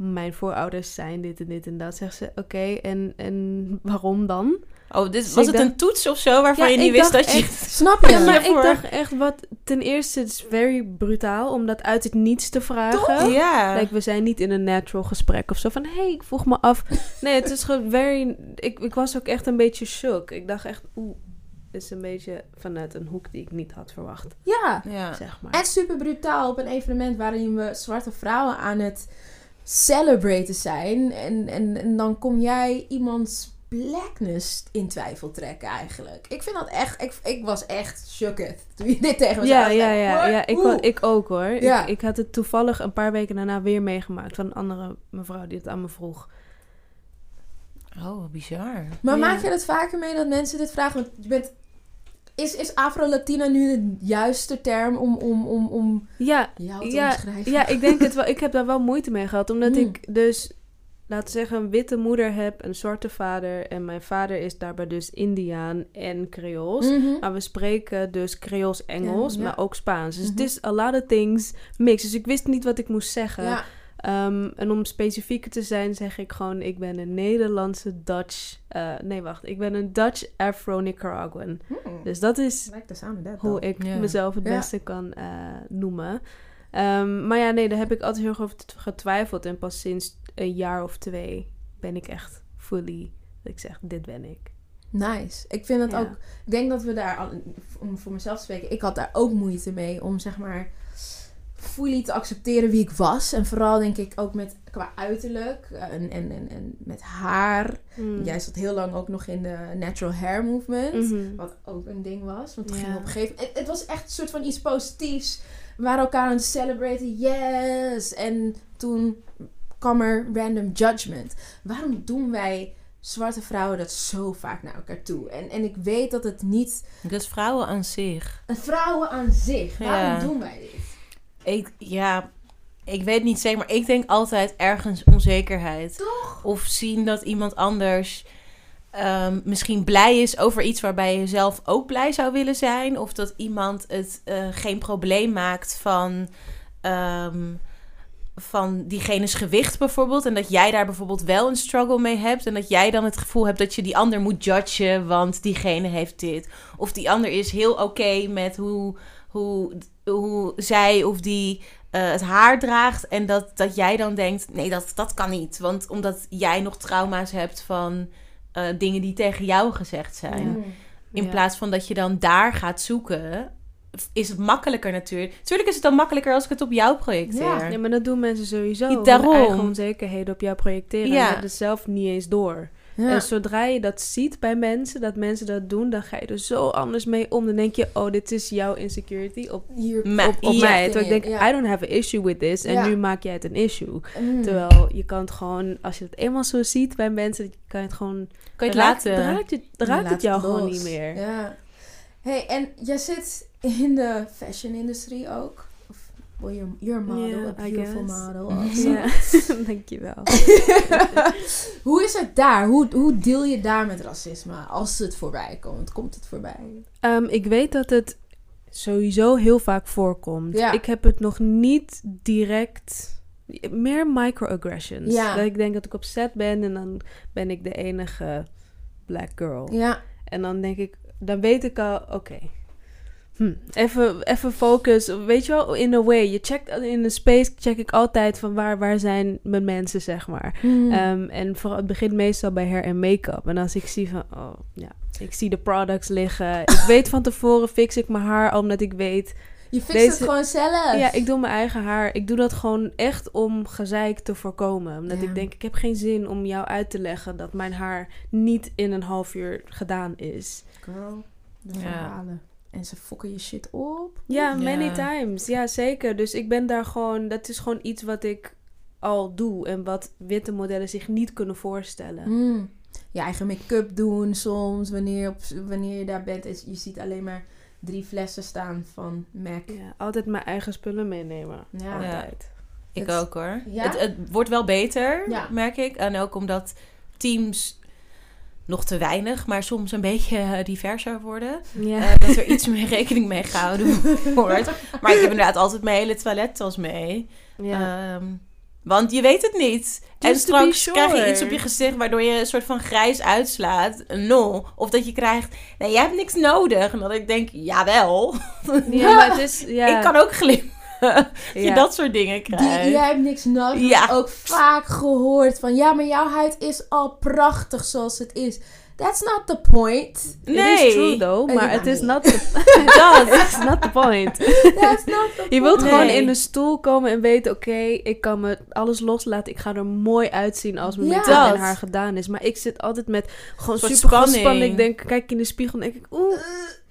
mijn voorouders zijn dit en dit en dat, zegt ze. Oké, en waarom dan? Oh, dus was het een toets of zo waarvan je niet wist dat je... Snap je? Ja, maar ik dacht echt wat... Ten eerste, het is very brutaal om dat uit het niets te vragen. Toch? Ja. Like, we zijn niet in een natural gesprek of zo. Van, ik vroeg me af. Nee, het is gewoon very... Ik was ook echt een beetje shook. Ik dacht echt, is een beetje vanuit een hoek die ik niet had verwacht. Ja. Zeg maar. En super brutaal op een evenement waarin we zwarte vrouwen aan het... celebraten zijn en dan kom jij iemands blackness in twijfel trekken eigenlijk. Ik vind dat echt... Ik was echt shocked toen je dit tegen me zei. Ja. Ik ook hoor. Ja. Ik had het toevallig een paar weken daarna weer meegemaakt van een andere mevrouw die het aan me vroeg. Oh, bizar. Maar maak je dat vaker mee dat mensen dit vragen? Want je bent Is Afro-Latina nu de juiste term om jou te omschrijven? Ja, ik denk het wel. Ik heb daar wel moeite mee gehad. Omdat ik dus, laten we zeggen, een witte moeder heb, een zwarte vader. En mijn vader is daarbij dus Indiaan en Creools. Mm-hmm. Maar we spreken dus Creools-Engels, maar ook Spaans. Dus het is a lot of things mixed. Dus ik wist niet wat ik moest zeggen. Ja. En om specifieker te zijn, zeg ik gewoon, ik ben een Nederlandse Dutch... Ik ben een Dutch Afro-Nicaraguan. Dus dat is hoe ik mezelf het beste kan noemen. Daar heb ik altijd heel erg over getwijfeld. En pas sinds een jaar of 2 ben ik echt fully... Dat ik zeg, dit ben ik. Nice. Ik vind dat ook... Ik denk dat we daar... Om voor mezelf te spreken, ik had daar ook moeite mee om, zeg maar... fully te accepteren wie ik was. En vooral denk ik ook met qua uiterlijk en met haar. Jij zat heel lang ook nog in de natural hair movement. Mm-hmm. Wat ook een ding was. Want het ging op een gegeven moment... Het was echt een soort van iets positiefs. We waren elkaar aan het celebraten. Yes! En toen kwam er random judgment. Waarom doen wij... zwarte vrouwen dat zo vaak naar elkaar toe. En ik weet dat het niet... Dus vrouwen aan zich. Vrouwen aan zich. Waarom doen wij dit? Ik weet niet zeker, maar ik denk altijd ergens onzekerheid. Toch? Of zien dat iemand anders misschien blij is over iets waarbij je zelf ook blij zou willen zijn. Of dat iemand het geen probleem maakt van diegene's gewicht bijvoorbeeld. En dat jij daar bijvoorbeeld wel een struggle mee hebt. En dat jij dan het gevoel hebt dat je die ander moet judgen, want diegene heeft dit. Of die ander is heel oké met hoe zij of die het haar draagt. En dat jij dan denkt, nee, dat kan niet. Want omdat jij nog trauma's hebt van dingen die tegen jou gezegd zijn. Ja. In plaats van dat je dan daar gaat zoeken... is het makkelijker natuurlijk. Tuurlijk is het dan makkelijker als ik het op jou projecteer. Ja, nee, maar dat doen mensen sowieso. Daarom. Hun eigen onzekerheden op jou projecteren. Ja. En hebben het zelf niet eens door. Ja. En zodra je dat ziet bij mensen dat doen... dan ga je er zo anders mee om. Dan denk je, oh, dit is jouw insecurity op mij. Terwijl ik denk, I don't have an issue with this. En nu maak jij het een issue. Terwijl je kan het gewoon... als je het eenmaal zo ziet bij mensen... kan je het gewoon... kan je het laten. Raakt het jou gewoon niet meer. Ja. Hey, en jij zit in de fashion-industrie ook. Well, you're a model, a beautiful model. Ja, dankjewel. Hoe is het daar? Hoe deel je daar met racisme als het voorbij komt? Komt het voorbij? Ik weet dat het sowieso heel vaak voorkomt. Ja. Ik heb het nog niet direct... meer microaggressions. Ja. Dat ik denk dat ik op set ben en dan ben ik de enige black girl. Ja. En dan denk ik... dan weet ik al, oké. Even focus. Weet je wel, in a way. Je checkt in de space, check ik altijd van waar zijn mijn mensen, zeg maar. En het begint meestal bij hair en make-up. En als ik zie van, ik zie de products liggen. Ik weet van tevoren, fix ik mijn haar, omdat ik weet... Je fixt het gewoon zelf. Ja, ik doe mijn eigen haar. Ik doe dat gewoon echt om gezeik te voorkomen. Omdat ik denk, ik heb geen zin om jou uit te leggen... dat mijn haar niet in een half uur gedaan is. Girl, de verhalen. En ze fokken je shit op. Ja, many times. Ja, zeker. Dus ik ben daar gewoon... dat is gewoon iets wat ik al doe. En wat witte modellen zich niet kunnen voorstellen. Je eigen make-up doen soms. Wanneer je daar bent. Je ziet alleen maar... 3 flessen staan van MAC. Ja, altijd mijn eigen spullen meenemen. Ja. Altijd. Ja. Ik ook hoor. Ja? Het wordt wel beter, merk ik. En ook omdat teams nog te weinig, maar soms een beetje diverser worden. Ja. Dat er iets meer rekening mee gehouden wordt. Maar ik heb inderdaad altijd mijn hele toilettas mee. Ja. Want je weet het niet. Just en straks krijg je iets op je gezicht... waardoor je een soort van grijs uitslaat. No. Of dat je krijgt... nee, jij hebt niks nodig. En dat ik denk... jawel. Ja, maar het is, ik kan ook glimmen. Dat je dat soort dingen krijgt. Jij hebt niks nodig. Ja. Ook vaak gehoord van... ja, maar jouw huid is al prachtig zoals het is. That's not the point. Nee. It is true though, maar het is not the point. That's not the point. Je wilt gewoon in de stoel komen en weten, oké, ik kan me alles loslaten. Ik ga er mooi uitzien als mijn make-up en haar gedaan is. Maar ik zit altijd met gewoon super spanning. Ik denk, kijk in de spiegel en denk ik, oeh.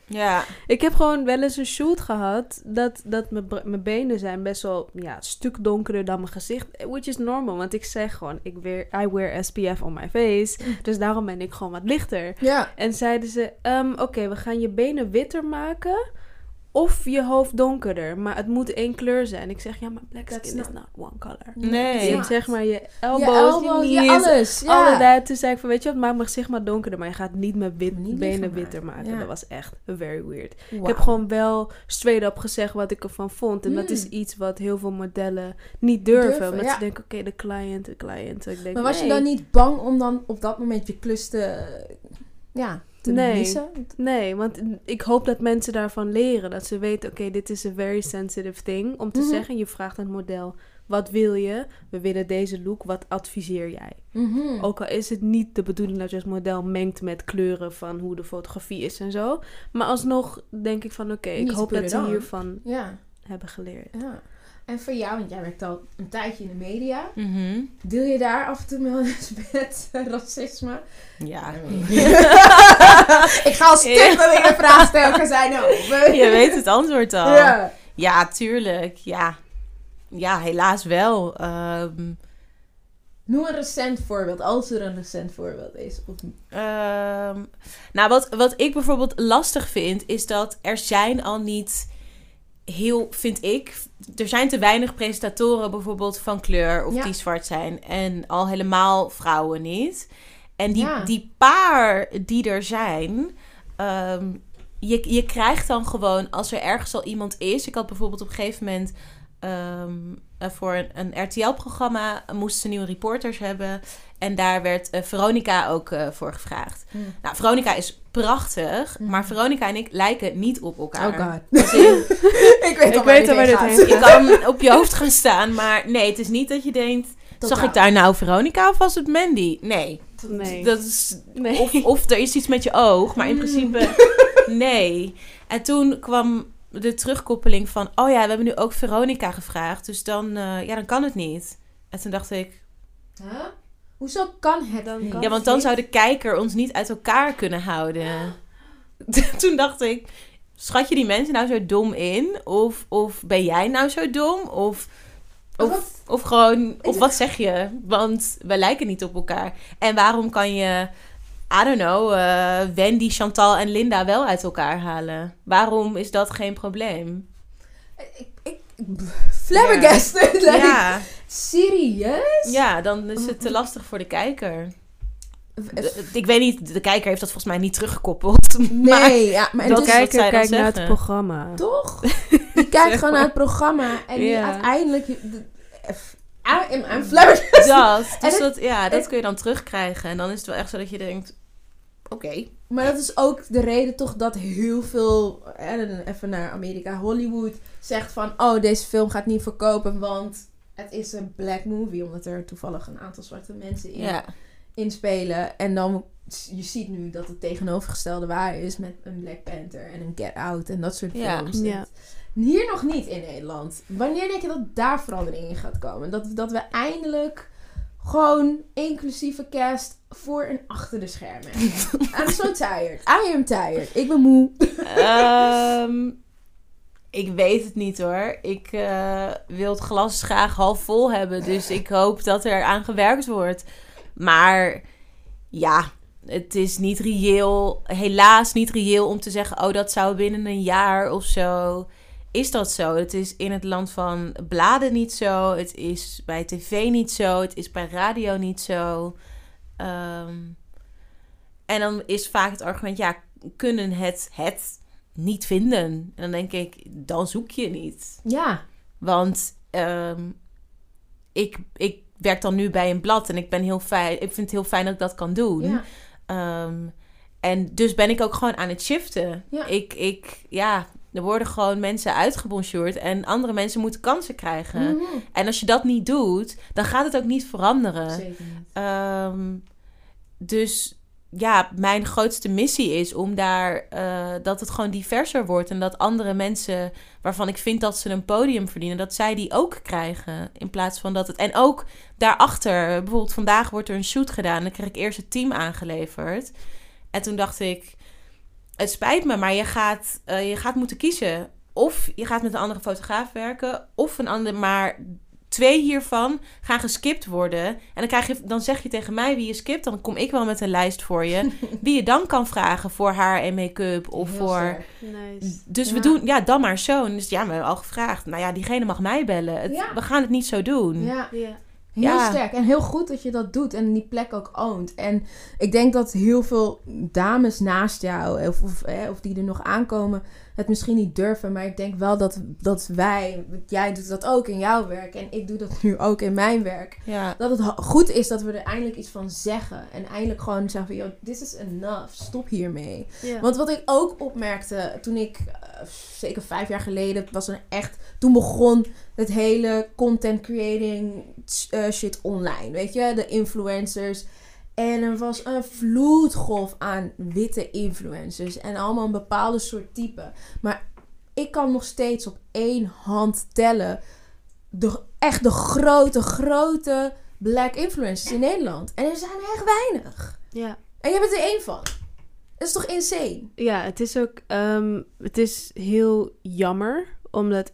Ja. Ik heb gewoon wel eens een shoot gehad dat mijn benen zijn best wel een stuk donkerder dan mijn gezicht. Which is normal, want ik zeg gewoon, I wear SPF on my face. Dus daarom ben ik gewoon wat lichter. Ja. En zeiden ze, oké, we gaan je benen witter maken of je hoofd donkerder. Maar het moet één kleur zijn. Ik zeg, ja, maar black skin is not one color. Nee. Dus zeg maar, je elbows, je knees, alles. Ja. Toen zei ik van, weet je wat, maak mijn gezicht maar donkerder. Maar je gaat niet mijn benen witter maken. Ja. Dat was echt very weird. Wow. Ik heb gewoon wel straight up gezegd wat ik ervan vond. En dat is iets wat heel veel modellen niet durven. Omdat ze denken, oké, de client. Ik denk, maar was je dan niet bang om dan op dat moment je klus te want ik hoop dat mensen daarvan leren. Dat ze weten, oké, dit is een very sensitive thing. Om te zeggen, je vraagt aan het model, wat wil je? We willen deze look, wat adviseer jij? Mm-hmm. Ook al is het niet de bedoeling dat je als model mengt met kleuren van hoe de fotografie is en zo. Maar alsnog denk ik van, oké, ik hoop dat ze hiervan hebben geleerd. Ja. En voor jou, want jij werkt al een tijdje in de media. Mm-hmm. Deel je daar af en toe wel eens met racisme? Ja. Ik ga al stuk wanneer je vraag stellen. Je weet het antwoord al. Ja, tuurlijk. Ja, helaas wel. Noem een recent voorbeeld, als er een recent voorbeeld is. Of niet. Wat ik bijvoorbeeld lastig vind, is dat er zijn al niet... er zijn te weinig presentatoren bijvoorbeeld van kleur of die zwart zijn. En al helemaal vrouwen niet. En die paar die er zijn, je krijgt dan gewoon, als er ergens al iemand is. Ik had bijvoorbeeld op een gegeven moment voor een RTL-programma moesten ze nieuwe reporters hebben. En daar werd Veronica ook voor gevraagd. Mm. Nou, Veronica is prachtig, maar Veronica en ik lijken niet op elkaar. Oh god. Dus ik weet al waar dit heen gaat. Je kan op je hoofd gaan staan, maar nee, het is niet dat je denkt... Totaal. Zag ik daar nou Veronica of was het Mandy? Nee. Dat is, nee. Of er is iets met je oog, maar in principe nee. En toen kwam de terugkoppeling van... oh ja, we hebben nu ook Veronica gevraagd, dus dan kan het niet. En toen dacht ik... Huh? Hoezo kan het dan niet? Ja, want dan zou de kijker ons niet uit elkaar kunnen houden. Ja. Toen dacht ik, schat je die mensen nou zo dom in? Of ben jij nou zo dom? Of wat zeg je? Want we lijken niet op elkaar. En waarom kan je, I don't know, Wendy, Chantal en Linda wel uit elkaar halen? Waarom is dat geen probleem? Flabbergasted. Like, ja. Serieus? Ja, dan is het te lastig voor de kijker. Ik weet niet, de kijker heeft dat volgens mij niet teruggekoppeld. Maar de kijker kijkt naar het programma. Toch? Die kijkt gewoon naar het programma en die uiteindelijk... I'm flabbergasted. Dat kun je dan terugkrijgen. En dan is het wel echt zo dat je denkt... Oké. Maar dat is ook de reden toch dat heel veel... Even naar Amerika, Hollywood... zegt van, oh, deze film gaat niet verkopen... want het is een black movie... omdat er toevallig een aantal zwarte mensen in spelen. En dan, je ziet nu dat het tegenovergestelde waar is... met een Black Panther en een Get Out... en dat soort films. Ja. Hier nog niet in Nederland. Wanneer denk je dat daar verandering in gaat komen? Dat we eindelijk... gewoon inclusieve cast voor en achter de schermen. I'm so tired. I am tired. Ik ben moe. Ik weet het niet hoor. Ik wil het glas graag half vol hebben. Dus ik hoop dat er aan gewerkt wordt. Maar ja, het is niet reëel. Helaas niet reëel om te zeggen... oh, dat zou binnen een jaar of zo... Is dat zo? Het is in het land van bladen niet zo. Het is bij tv niet zo. Het is bij radio niet zo. En dan is vaak het argument... ja, kunnen het niet vinden. En dan denk ik, dan zoek je niet. Ja. Want ik werk dan nu bij een blad... en ik ben heel fijn. Ik vind het heel fijn dat ik dat kan doen. Ja. En dus ben ik ook gewoon aan het shiften. Ja. Er worden gewoon mensen uitgebonjourd en andere mensen moeten kansen krijgen. Mm-hmm. En als je dat niet doet, dan gaat het ook niet veranderen. Zeker niet. Dus ja, mijn grootste missie is om daar dat het gewoon diverser wordt. En dat andere mensen waarvan ik vind dat ze een podium verdienen, dat zij die ook krijgen. In plaats van dat het... En ook daarachter, bijvoorbeeld vandaag wordt er een shoot gedaan. Dan kreeg ik eerst het team aangeleverd. En toen dacht ik... het spijt me, maar je gaat moeten kiezen. Of je gaat met een andere fotograaf werken, of een andere, maar 2 hiervan gaan geskipt worden. En dan zeg je tegen mij wie je skipt, dan kom ik wel met een lijst voor je. Wie je dan kan vragen voor haar en make-up of heel voor... Nice. Dus ja. We doen, ja, dan maar zo. En dus ja, we hebben al gevraagd. Nou ja, diegene mag mij bellen. We gaan het niet zo doen. Ja, ja. Heel sterk en heel goed dat je dat doet en die plek ook oont. En ik denk dat heel veel dames naast jou, of die er nog aankomen, het misschien niet durven. Maar ik denk wel dat jij doet dat ook in jouw werk en ik doe dat nu ook in mijn werk. Ja. Dat het goed is dat we er eindelijk iets van zeggen. En eindelijk gewoon zeggen van, this is enough, stop hiermee. Ja. Want wat ik ook opmerkte toen ik, zeker 5 jaar geleden, toen begon het hele content creating shit online. Weet je, de influencers. En er was een vloedgolf aan witte influencers. En allemaal een bepaalde soort type. Maar ik kan nog steeds op 1 hand tellen. Echt de grote black influencers in Nederland. En er zijn echt weinig. Ja. En jij bent er 1 van. Dat is toch insane? Ja, het is ook... het is heel jammer. Omdat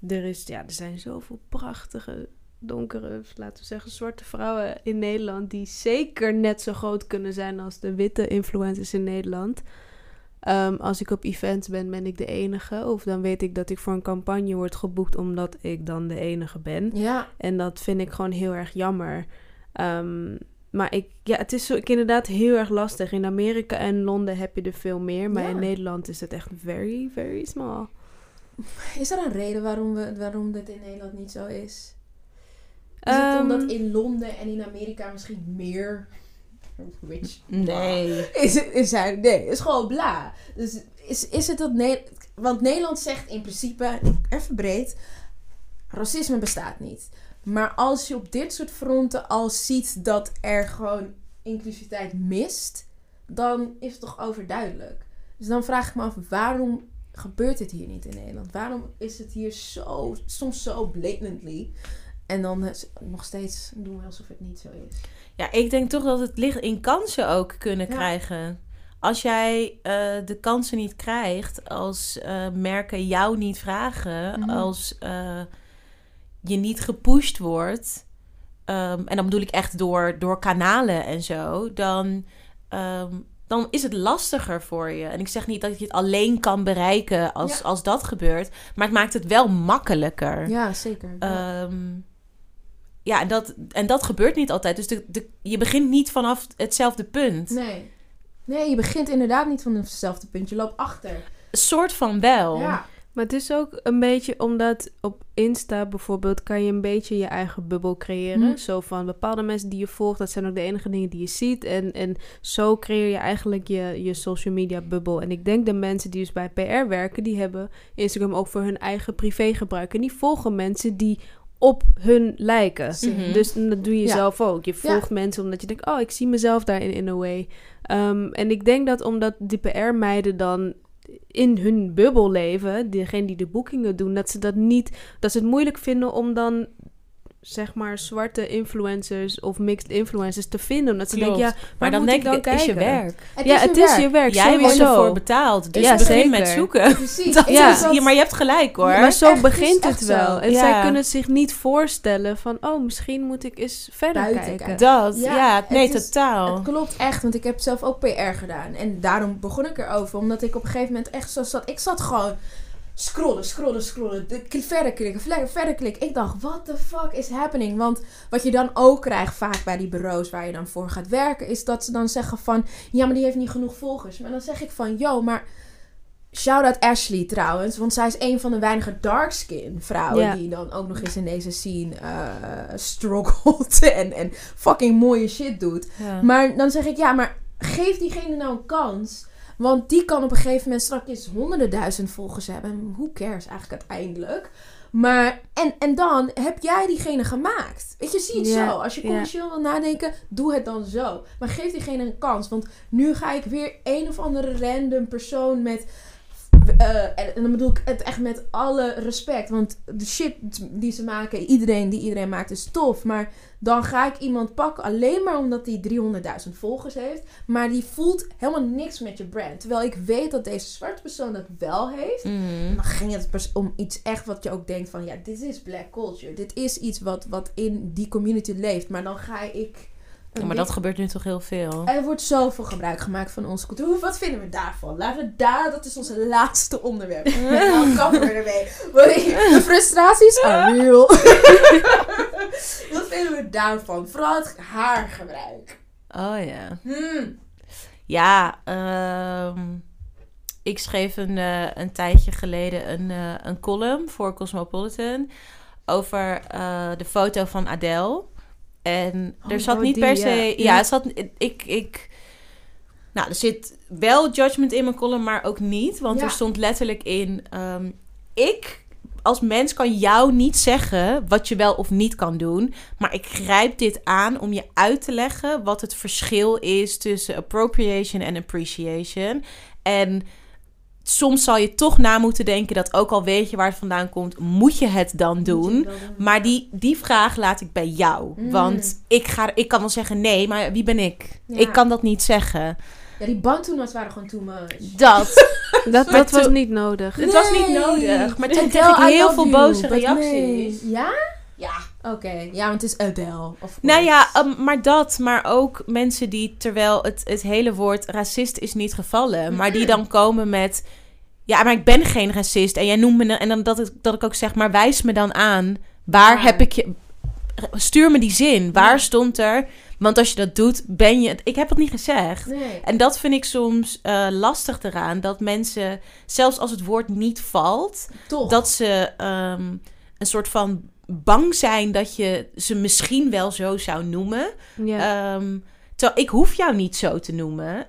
er zijn zoveel prachtige... donkere, laten we zeggen, zwarte vrouwen in Nederland... die zeker net zo groot kunnen zijn als de witte influencers in Nederland. Als ik op events ben, ben ik de enige. Of dan weet ik dat ik voor een campagne word geboekt... omdat ik dan de enige ben. Ja. En dat vind ik gewoon heel erg jammer. Maar het is inderdaad heel erg lastig. In Amerika en Londen heb je er veel meer... maar in Nederland is het echt very, very small. Is er een reden waarom dit in Nederland niet zo is? Is het omdat in Londen en in Amerika misschien meer... Rich? Nee. Nee, is gewoon bla. Dus is het dat... Want Nederland zegt in principe, even breed... racisme bestaat niet. Maar als je op dit soort fronten al ziet dat er gewoon inclusiviteit mist... dan is het toch overduidelijk. Dus dan vraag ik me af, waarom gebeurt het hier niet in Nederland? Waarom is het hier soms zo blatantly... En dan nog steeds doen we alsof het niet zo is. Ja, ik denk toch dat het ligt in kansen ook kunnen krijgen. Als jij de kansen niet krijgt, als merken jou niet vragen... Mm-hmm. Als je niet gepusht wordt... en dan bedoel ik echt door kanalen en zo... dan is het lastiger voor je. En ik zeg niet dat je het alleen kan bereiken als dat gebeurt... maar het maakt het wel makkelijker. Ja, zeker. Ja, en dat gebeurt niet altijd. Dus je begint niet vanaf hetzelfde punt. Nee, je begint inderdaad niet vanaf hetzelfde punt. Je loopt achter. Een soort van wel. Ja. Maar het is ook een beetje omdat op Insta bijvoorbeeld... kan je een beetje je eigen bubbel creëren. Zo van bepaalde mensen die je volgt... dat zijn ook de enige dingen die je ziet. En zo creëer je eigenlijk je social media bubbel. En ik denk de mensen die dus bij PR werken... die hebben Instagram ook voor hun eigen privégebruik. En die volgen mensen die... op hun lijken. Mm-hmm. Dus dat doe je zelf ook. Je volgt mensen omdat je denkt... oh, ik zie mezelf daarin in a way. En ik denk dat omdat die PR-meiden dan... in hun bubbel leven... degene die de boekingen doen... dat ze het moeilijk vinden om dan... zeg maar zwarte influencers... of mixed influencers te vinden. Omdat ze denken, maar dan denk ik, het is je werk. Het is je werk, jij wordt ervoor betaald. Dus begin met zoeken. Precies. Maar je hebt gelijk, hoor. Maar zo echt, begint het wel. Zo. En zij kunnen zich niet voorstellen van... oh, misschien moet ik eens verder kijken. Dat, totaal. Het klopt echt, want ik heb zelf ook PR gedaan. En daarom begon ik erover. Omdat ik op een gegeven moment echt zo zat... ik zat gewoon... Scrollen. Verder klikken. Ik dacht, what the fuck is happening? Want wat je dan ook krijgt vaak bij die bureaus waar je dan voor gaat werken... is dat ze dan zeggen van, ja, maar die heeft niet genoeg volgers. Maar dan zeg ik van, maar... shout-out Ashley trouwens. Want zij is een van de weinige dark-skin vrouwen... die dan ook nog eens in deze scene struggelt... en fucking mooie shit doet. Ja. Maar dan zeg ik, maar geef diegene nou een kans... want die kan op een gegeven moment straks honderden duizend volgers hebben. Who cares eigenlijk uiteindelijk. Maar, en dan heb jij diegene gemaakt. Weet je, zie het zo. Als je commercieel wil nadenken, doe het dan zo. Maar geef diegene een kans. Want nu ga ik weer een of andere random persoon met... En dan bedoel ik het echt met alle respect. Want de shit die ze maken, iedereen maakt, is tof. Maar dan ga ik iemand pakken alleen maar omdat hij 300.000 volgers heeft. Maar die voelt helemaal niks met je brand. Terwijl ik weet dat deze zwarte persoon dat wel heeft. Mm. Dan ging het om iets echt wat je ook denkt van... Ja, dit is black culture. Dit is iets wat in die community leeft. Maar dan ga ik... Ja, maar dat gebeurt nu toch heel veel. Er wordt zoveel gebruik gemaakt van onze cultuur. Wat vinden we daarvan? Laten we daar... Dat is ons laatste onderwerp. Nou, kappen we ermee. De frustraties are real. Wat vinden we daarvan? Vooral het haargebruik. Oh ja. Ja, ik schreef een tijdje geleden een column voor Cosmopolitan... over de foto van Adele... En er zat niet per se... Ja, er zat... Nou, er zit wel judgment in mijn column, maar ook niet. Want er stond letterlijk in... ik als mens kan jou niet zeggen wat je wel of niet kan doen. Maar ik grijp dit aan om je uit te leggen wat het verschil is tussen appropriation en appreciation. En soms zal je toch na moeten denken dat ook al weet je waar het vandaan komt, moet je het dan doen? Maar die vraag laat ik bij jou. Want ik kan wel zeggen nee, maar wie ben ik? Ja. Ik kan dat niet zeggen. Ja, die bantoenas waren gewoon too much. Dat was niet nodig. Nee. Het was niet nodig. Maar toen kreeg ik heel veel boze reacties. Nee. Ja? Ja. Oké. Ja, want het is Adele. Nou ja, maar dat. Maar ook mensen die, terwijl het hele woord racist is niet gevallen. Mm-hmm. Maar die dan komen met... Ja, maar ik ben geen racist. En jij noemt me... En dan dat ik ook zeg, maar wijs me dan aan. Waar heb ik je... Stuur me die zin. Waar stond er... Want als je dat doet, ben je... Ik heb het niet gezegd. Nee. En dat vind ik soms lastig eraan. Dat mensen, zelfs als het woord niet valt... Toch. Dat ze een soort van... bang zijn dat je ze misschien wel zo zou noemen. Ja. Terwijl ik hoef jou niet zo te noemen.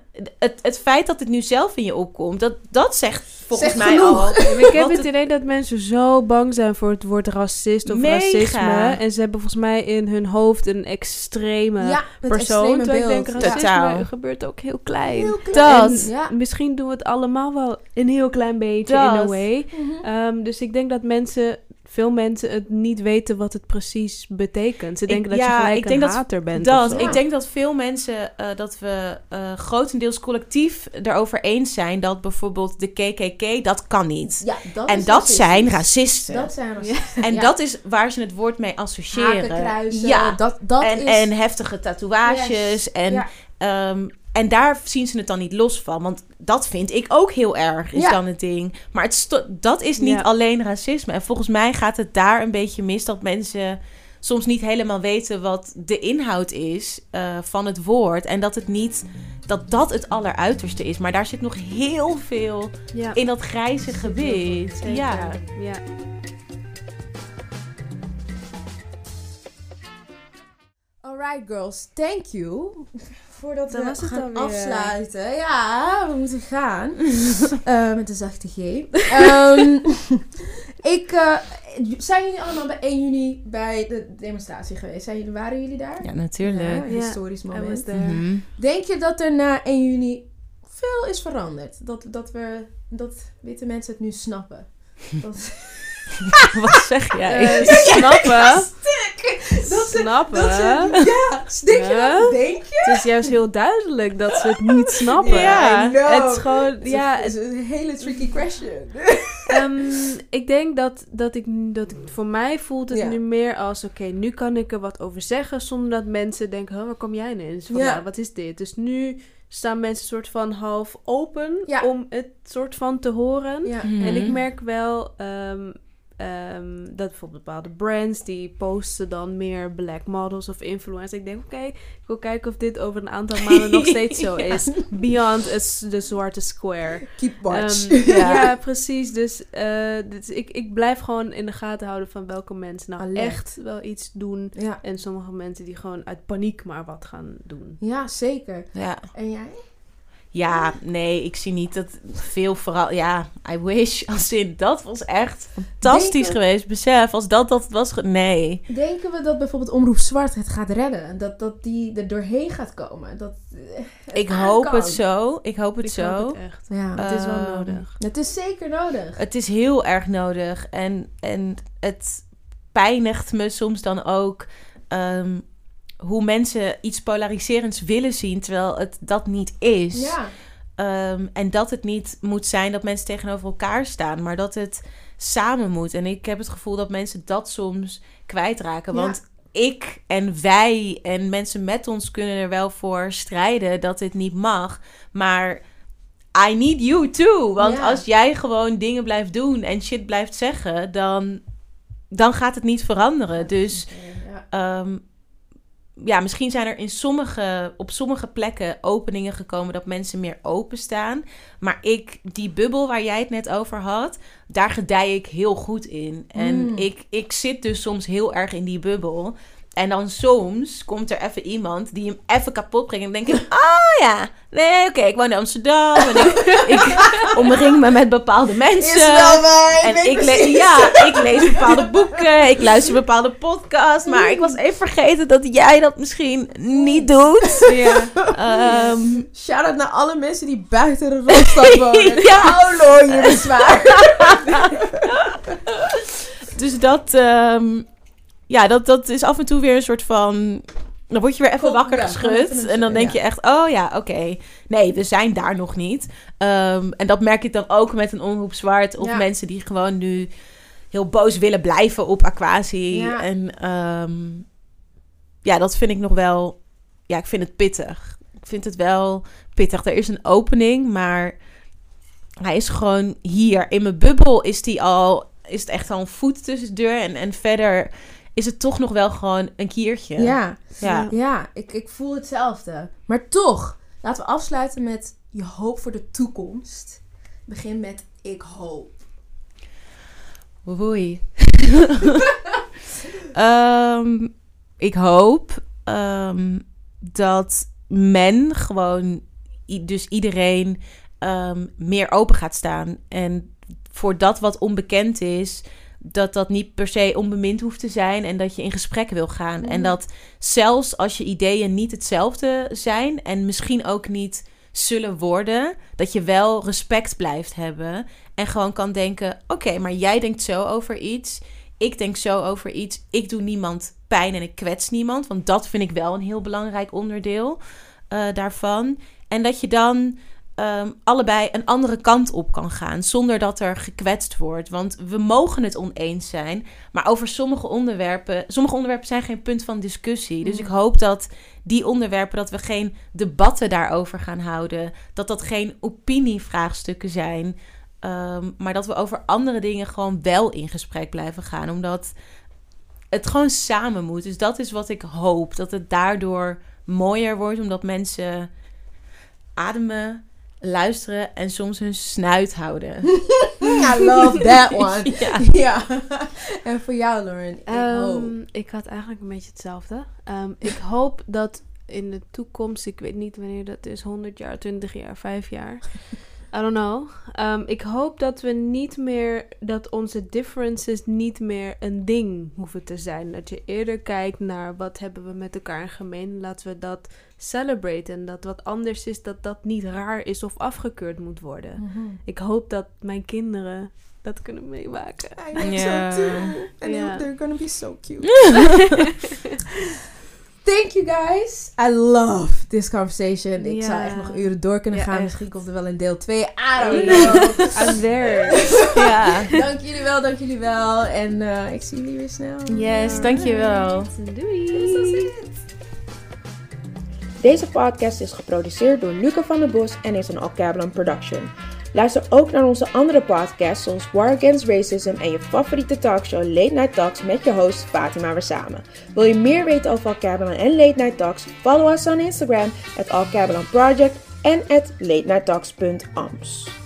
Het feit dat het nu zelf in je opkomt, dat zegt volgens mij genoeg. Al. Ik heb het idee dat mensen zo bang zijn voor het woord racist of racisme. En ze hebben volgens mij in hun hoofd een extreme persoon. Extreme beeld. Ik denk, racisme gebeurt ook heel klein. Heel klein. Misschien doen we het allemaal wel een heel klein beetje in a way. Mm-hmm. Dus ik denk dat veel mensen het niet weten wat het precies betekent. Ze denken dat je gelijk een hater bent. Ik denk dat veel mensen... dat we grotendeels collectief erover eens zijn... dat bijvoorbeeld de KKK, dat kan niet. Ja, zijn racisten. Dat zijn racisten. En dat is waar ze het woord mee associëren. Hakenkruisen. Ja. En heftige tatoeages. Yes. En daar zien ze het dan niet los van. Want dat vind ik ook heel erg, is dan het ding. Maar dat is niet alleen racisme. En volgens mij gaat het daar een beetje mis... dat mensen soms niet helemaal weten wat de inhoud is van het woord. En dat het niet dat het alleruiterste is. Maar daar zit nog heel veel in dat grijze gebied. Ja. Alright girls, thank you... Voordat we gaan afsluiten. Ja, we moeten gaan. Met een zachte G. Zijn jullie allemaal bij 1 juni bij de demonstratie geweest? Waren jullie daar? Ja, natuurlijk. Ja, historisch moment. Mm-hmm. Denk je dat er na 1 juni veel is veranderd? Dat witte mensen het nu snappen? Wat zeg jij? Snappen? Denk je dat? Denk je? Het is juist heel duidelijk dat ze het niet snappen. Ja, het is gewoon... Het is een hele tricky question. Ik denk dat ik voor mij voelt het nu meer als... Oké, nu kan ik er wat over zeggen... zonder dat mensen denken... waar kom jij ineens vandaan? Ja. Wat is dit? Dus nu... staan mensen soort van half open om het soort van te horen. Ja. Mm-hmm. En ik merk wel dat bijvoorbeeld bepaalde brands... die posten dan meer black models of influencers. Ik denk, ik wil kijken of dit over een aantal maanden nog steeds zo is. Beyond the zwarte square. Keep watch. Ja, precies. Dus, ik blijf gewoon in de gaten houden van welke mensen nou echt wel iets doen. Ja. En sommige mensen die gewoon uit paniek maar wat gaan doen. Ja, zeker. Ja. En jij? Ja, nee, ik zie niet dat veel vooral... Ja, I wish. Als in, dat was echt fantastisch geweest. Besef, als dat was... Nee. Denken we dat bijvoorbeeld Omroep Zwart het gaat redden? Dat die er doorheen gaat komen? Ik hoop het zo. Ik hoop het echt. Ja, het is wel nodig. Het is zeker nodig. Het is heel erg nodig. En het pijnigt me soms dan ook... hoe mensen iets polariserends willen zien, terwijl het dat niet is. Ja. En dat het niet moet zijn dat mensen tegenover elkaar staan, maar dat het samen moet. En ik heb het gevoel dat mensen dat soms kwijtraken. Ja. Want ik en wij en mensen met ons kunnen er wel voor strijden dat dit niet mag. Maar I need you too. Want als jij gewoon dingen blijft doen en shit blijft zeggen, dan gaat het niet veranderen. Dus... Ja, misschien zijn er op sommige plekken openingen gekomen dat mensen meer openstaan. Maar die bubbel waar jij het net over had, daar gedij ik heel goed in. En ik zit dus soms heel erg in die bubbel. En dan soms komt er even iemand die hem even kapot brengt. En dan denk ik, oh ja, nee, oké, ik woon in Amsterdam. En ik omring me met bepaalde mensen. Ik lees bepaalde boeken. Ik luister bepaalde podcasts. Maar ik was even vergeten dat jij dat misschien niet doet. Ja. Shout-out naar alle mensen die buiten de Randstad wonen. Ja. Hallo, jullie zwaar. Dus dat... Ja, dat is af en toe weer een soort van... Dan word je weer even wakker geschud. En dan denk je echt, oh ja, oké. Nee, we zijn daar nog niet. En dat merk ik dan ook met een Omroep Zwart. Of mensen die gewoon nu heel boos willen blijven op Aquasi. Ja. En dat vind ik nog wel... Ja, ik vind het pittig. Ik vind het wel pittig. Er is een opening, maar hij is gewoon hier. In mijn bubbel is het echt al een voet tussen de deur. En verder... is het toch nog wel gewoon een kiertje. Ik voel hetzelfde. Maar toch, laten we afsluiten met je hoop voor de toekomst. Begin met ik hoop. Woei. Ik hoop dat men gewoon... dus iedereen meer open gaat staan. En voor dat wat onbekend is... dat niet per se onbemind hoeft te zijn... en dat je in gesprek wil gaan. Mm-hmm. En dat zelfs als je ideeën niet hetzelfde zijn... en misschien ook niet zullen worden... dat je wel respect blijft hebben... en gewoon kan denken... oké, maar jij denkt zo over iets... ik denk zo over iets... ik doe niemand pijn en ik kwets niemand... want dat vind ik wel een heel belangrijk onderdeel daarvan. En dat je dan... allebei een andere kant op kan gaan... zonder dat er gekwetst wordt. Want we mogen het oneens zijn... maar over sommige onderwerpen... zijn geen punt van discussie. Dus ik hoop dat die onderwerpen... dat we geen debatten daarover gaan houden... dat geen opinievraagstukken zijn... maar dat we over andere dingen... gewoon wel in gesprek blijven gaan... omdat het gewoon samen moet. Dus dat is wat ik hoop... dat het daardoor mooier wordt... omdat mensen ademen... luisteren en soms hun snuit houden. I love that one. Ja. En voor jou, Lauren? Ik had eigenlijk een beetje hetzelfde. Ik hoop dat in de toekomst... ik weet niet wanneer dat is... 100 jaar, 20 jaar, 5 jaar... I don't know. Ik hoop dat we niet meer... dat onze differences niet meer een ding hoeven te zijn. Dat je eerder kijkt naar wat hebben we met elkaar in gemeen. Laten we dat celebraten. En dat wat anders is, dat niet raar is of afgekeurd moet worden. Mm-hmm. Ik hoop dat mijn kinderen dat kunnen meemaken. I hope so too. And I hope they're gonna be so cute. Thank you guys. I love this conversation. Ik zou echt nog uren door kunnen gaan. Echt. Misschien komt er wel een deel 2. I don't know. I'm there. Dank jullie wel, dank jullie wel. En ik zie jullie weer snel. Yes, dank je wel. Doei. Deze podcast is geproduceerd door Luca van der Bos en is een Alcablon production. Luister ook naar onze andere podcasts zoals War Against Racism en je favoriete talkshow Late Night Talks met je host Fatima weer samen. Wil je meer weten over Alcabalan en Late Night Talks? Follow us on Instagram @alcabalanproject en @latenighttalks.ams.